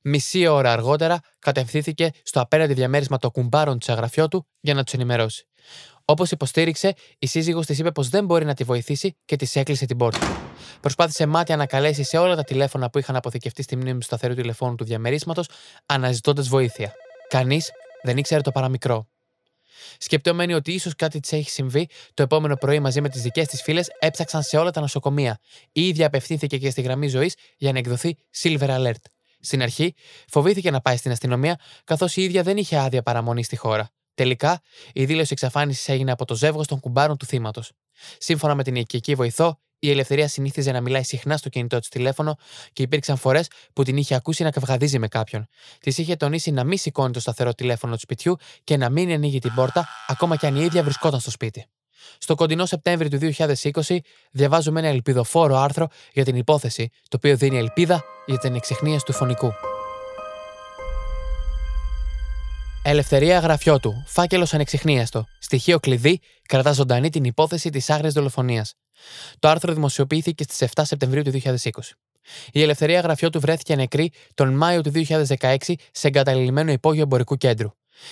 Μισή ώρα αργότερα κατευθύνθηκε στο απέναντι διαμέρισμα των κουμπάρων της Αγραφιώτου για να τους ενημερώσει. Όπως υποστήριξε, η σύζυγος της είπε πως δεν μπορεί να τη βοηθήσει και της έκλεισε την πόρτα. Προσπάθησε μάτια να καλέσει σε όλα τα τηλέφωνα που είχαν αποθηκευτεί στη μνήμη του σταθερού τηλεφώνου του διαμερίσματος, αναζητώντας βοήθεια. Κανείς δεν ήξερε το παραμικρό. Σκεπτόμενοι ότι ίσως κάτι της έχει συμβεί, το επόμενο πρωί μαζί με τις δικές της φίλες έψαξαν σε όλα τα νοσοκομεία. Η ίδια απευθύνθηκε και στη γραμμή ζωής για να εκδοθεί Silver Alert. Στην αρχή, φοβήθηκε να πάει στην αστυνομία, καθώς η ίδια δεν είχε άδεια παραμονή στη χώρα. Τελικά, η δήλωση εξαφάνισης έγινε από το ζεύγος των κουμπάρων του θύματος. Σύμφωνα με την οικιακή βοηθό, η Ελευθερία συνήθιζε να μιλάει συχνά στο κινητό της τηλέφωνο και υπήρξαν φορές που την είχε ακούσει να καυγαδίζει με κάποιον. Της είχε τονίσει να μην σηκώνει το σταθερό τηλέφωνο του σπιτιού και να μην ανοίγει την πόρτα, ακόμα κι αν η ίδια βρισκόταν στο σπίτι. Στο κοντινό Σεπτέμβρη του δύο χιλιάδες είκοσι διαβάζουμε ένα ελπιδοφόρο άρθρο για την υπόθεση, το οποίο δίνει ελπίδα για την εξιχνίαση του φωνικού. Ελευθερία Αγραφιώτου, φάκελος ανεξιχνίαστο. Στοιχείο κλειδί, κρατά ζωντανή την υπόθεση της άγριας δολοφονίας. Το άρθρο δημοσιοποιήθηκε στις εφτά Σεπτεμβρίου του δύο χιλιάδες είκοσι. Η Ελευθερία Αγραφιώτου βρέθηκε νεκρή τον Μάιο του δύο χιλιάδες δεκαέξι σε εγκαταλειμμένο υπόγειο εμπορικού κέντρου.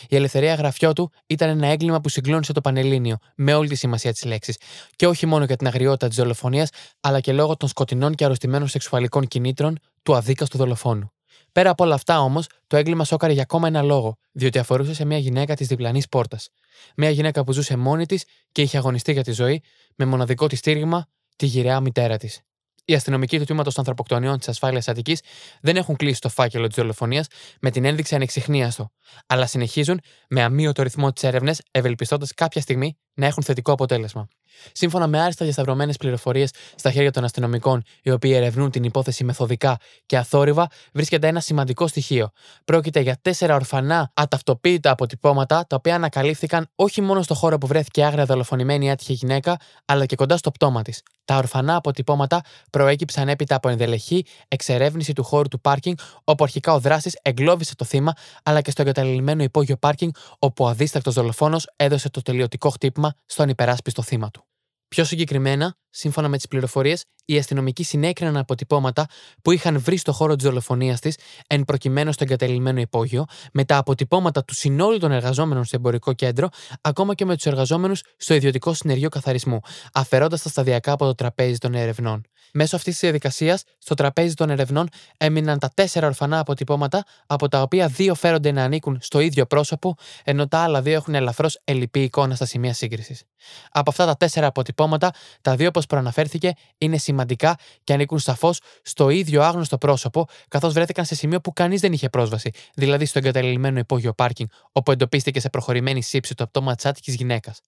Η Ελευθερία Αγραφιώτου ήταν ένα έγκλημα που συγκλώνησε το Πανελλήνιο, με όλη τη σημασία της λέξης, και όχι μόνο για την αγριότητα της δολοφονίας, αλλά και λόγω των σκοτεινών και αρρωστημένων σεξουαλικών κινήτρων του αδίκαστου δολοφόνου. Πέρα από όλα αυτά, όμως, το έγκλημα σόκαρε για ακόμα ένα λόγο, διότι αφορούσε σε μια γυναίκα της διπλανής πόρτας. Μια γυναίκα που ζούσε μόνη της και είχε αγωνιστεί για τη ζωή, με μοναδικό της στήριγμα τη γυραιά μητέρα της. Οι αστυνομικοί του τμήματος ανθρωποκτονιών της Ασφάλειας Αττικής δεν έχουν κλείσει το φάκελο της δολοφονίας με την ένδειξη ανεξιχνίαστο, αλλά συνεχίζουν με αμύωτο ρυθμό τις έρευνες, ευελπιστώντας κάποια στιγμή να έχουν θετικό αποτέλεσμα. Σύμφωνα με άριστα διασταυρωμένες πληροφορίες στα χέρια των αστυνομικών, οι οποίοι ερευνούν την υπόθεση μεθοδικά και αθόρυβα, βρίσκεται ένα σημαντικό στοιχείο. Πρόκειται για τέσσερα ορφανά αταυτοποίητα αποτυπώματα, τα οποία ανακαλύφθηκαν όχι μόνο στο χώρο που βρέθηκε άγρια δολοφονημένη άτυχη γυναίκα, αλλά και κοντά στο πτώμα της. Τα ορφανά αποτυπώματα προέκυψαν έπειτα από ενδελεχή εξερεύνηση του χώρου του πάρκινγκ, όπου αρχικά ο δράστης εγκλώβησε το θύμα, αλλά και στο εγκαταλειμμένο υπόγειο πάρκινγκ, όπου ο αδίστακτος δολοφόνος έδωσε το τελειωτικό χτύπημα στον υπεράσπιστο θύμα του. Πιο συγκεκριμένα, σύμφωνα με τις πληροφορίες, οι αστυνομικοί συνέκριναν αποτυπώματα που είχαν βρει στο χώρο της δολοφονίας της, εν προκειμένου στο εγκαταλειμμένο υπόγειο, με τα αποτυπώματα του συνόλου των εργαζόμενων στο εμπορικό κέντρο, ακόμα και με τους εργαζόμενους στο ιδιωτικό συνεργείο καθαρισμού, αφαιρώντας τα σταδιακά από το τραπέζι των ερευνών. Μέσω αυτής της διαδικασίας, στο τραπέζι των ερευνών έμειναν τα τέσσερα ορφανά αποτυπώματα, από τα οποία δύο φέρονται να ανήκουν στο ίδιο πρόσωπο, ενώ τα άλλα δύο έχουν ελαφρώς ελλειπή εικόνα στα σημεία σύγκρισης. Από αυτά τα τέσσερα αποτυπώματα, τα δύο, όπως προαναφέρθηκε, είναι σημαντικά και ανήκουν σαφώς στο ίδιο άγνωστο πρόσωπο, καθώς βρέθηκαν σε σημείο που κανείς δεν είχε πρόσβαση, δηλαδή στο εγκαταλειμμένο υπόγειο πάρκινγκ, όπου εντοπίστηκε σε προχωρημένη σύψη το πτώμα της άτυχης γυναίκας.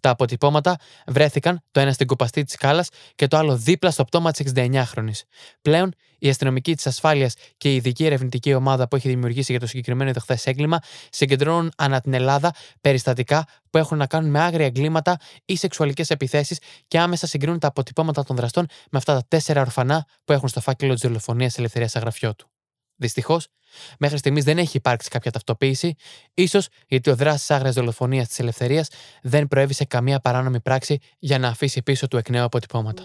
Τα αποτυπώματα βρέθηκαν το ένα στην κουπαστή της σκάλας και το άλλο δίπλα στο πτώμα της εξήντα εννιάχρονης. Πλέον, οι αστυνομικοί της ασφάλειας και η ειδική ερευνητική ομάδα που έχει δημιουργήσει για το συγκεκριμένο ειδοχθές έγκλημα συγκεντρώνουν ανά την Ελλάδα περιστατικά που έχουν να κάνουν με άγρια εγκλήματα ή σεξουαλικές επιθέσεις και άμεσα συγκρίνουν τα αποτυπώματα των δραστών με αυτά τα τέσσερα ορφανά που έχουν στο φάκελο της δολοφονίας Ελευθερίας Αγραφιώτου. Δυστυχώς, μέχρι στιγμής δεν έχει υπάρξει κάποια ταυτοποίηση, ίσως γιατί ο δράστης άγριας δολοφονίας της Ελευθερίας δεν προέβησε καμία παράνομη πράξη για να αφήσει πίσω του εκ νέου αποτυπώματα.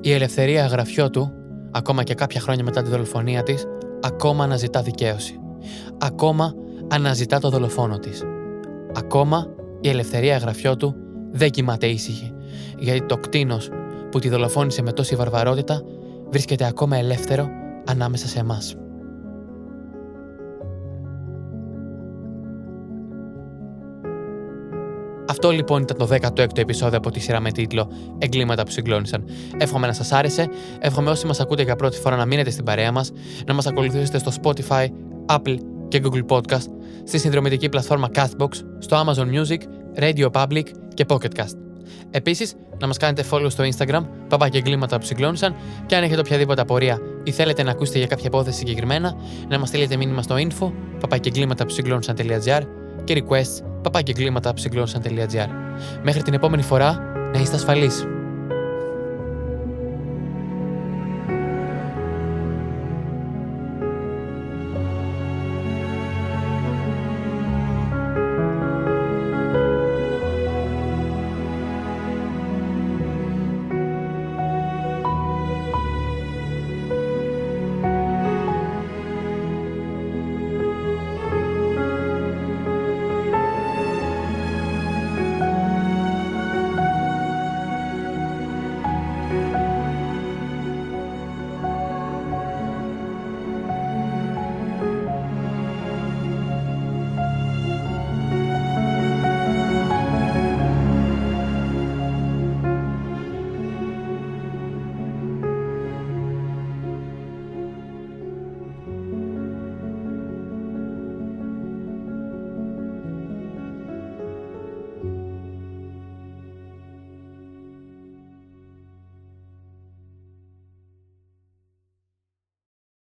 Η Ελευθερία Αγραφιώτου, ακόμα και κάποια χρόνια μετά τη δολοφονία της, ακόμα αναζητά δικαίωση. Ακόμα αναζητά το δολοφόνο της. Ακόμα η Ελευθερία Αγραφιώτου δεν κοιμάται ήσυχη, γιατί το κτήνος που τη δολοφόνησε με τόση βαρβαρότητα βρίσκεται ακόμα ελεύθερο ανάμεσα σε εμάς. Αυτό λοιπόν ήταν το δέκατο έκτο επεισόδιο από τη σειρά με τίτλο «Εγκλήματα που συγκλώνησαν». Εύχομαι να σας άρεσε, εύχομαι όσοι μας ακούτε για πρώτη φορά να μείνετε στην παρέα μας, να μας ακολουθήσετε στο Spotify, Apple και Google Podcast, στη συνδρομητική πλατφόρμα Castbox, στο Amazon Music, Radio Public και Pocket Cast. Επίσης, να μας κάνετε follow στο Instagram, παπάκι εγκλήματα που συγκλώνησαν, και αν έχετε οποιαδήποτε απορία ή θέλετε να ακούσετε για κάποια υπόθεση συγκεκριμένα, να μας στείλετε μήνυμα στο info, παπάκι εγκλήματα που συγκλώνησαν.gr και requests, παπάκι εγκλήματα που συγκλώνησαν.gr. Μέχρι την επόμενη φορά, να είστε ασφαλείς.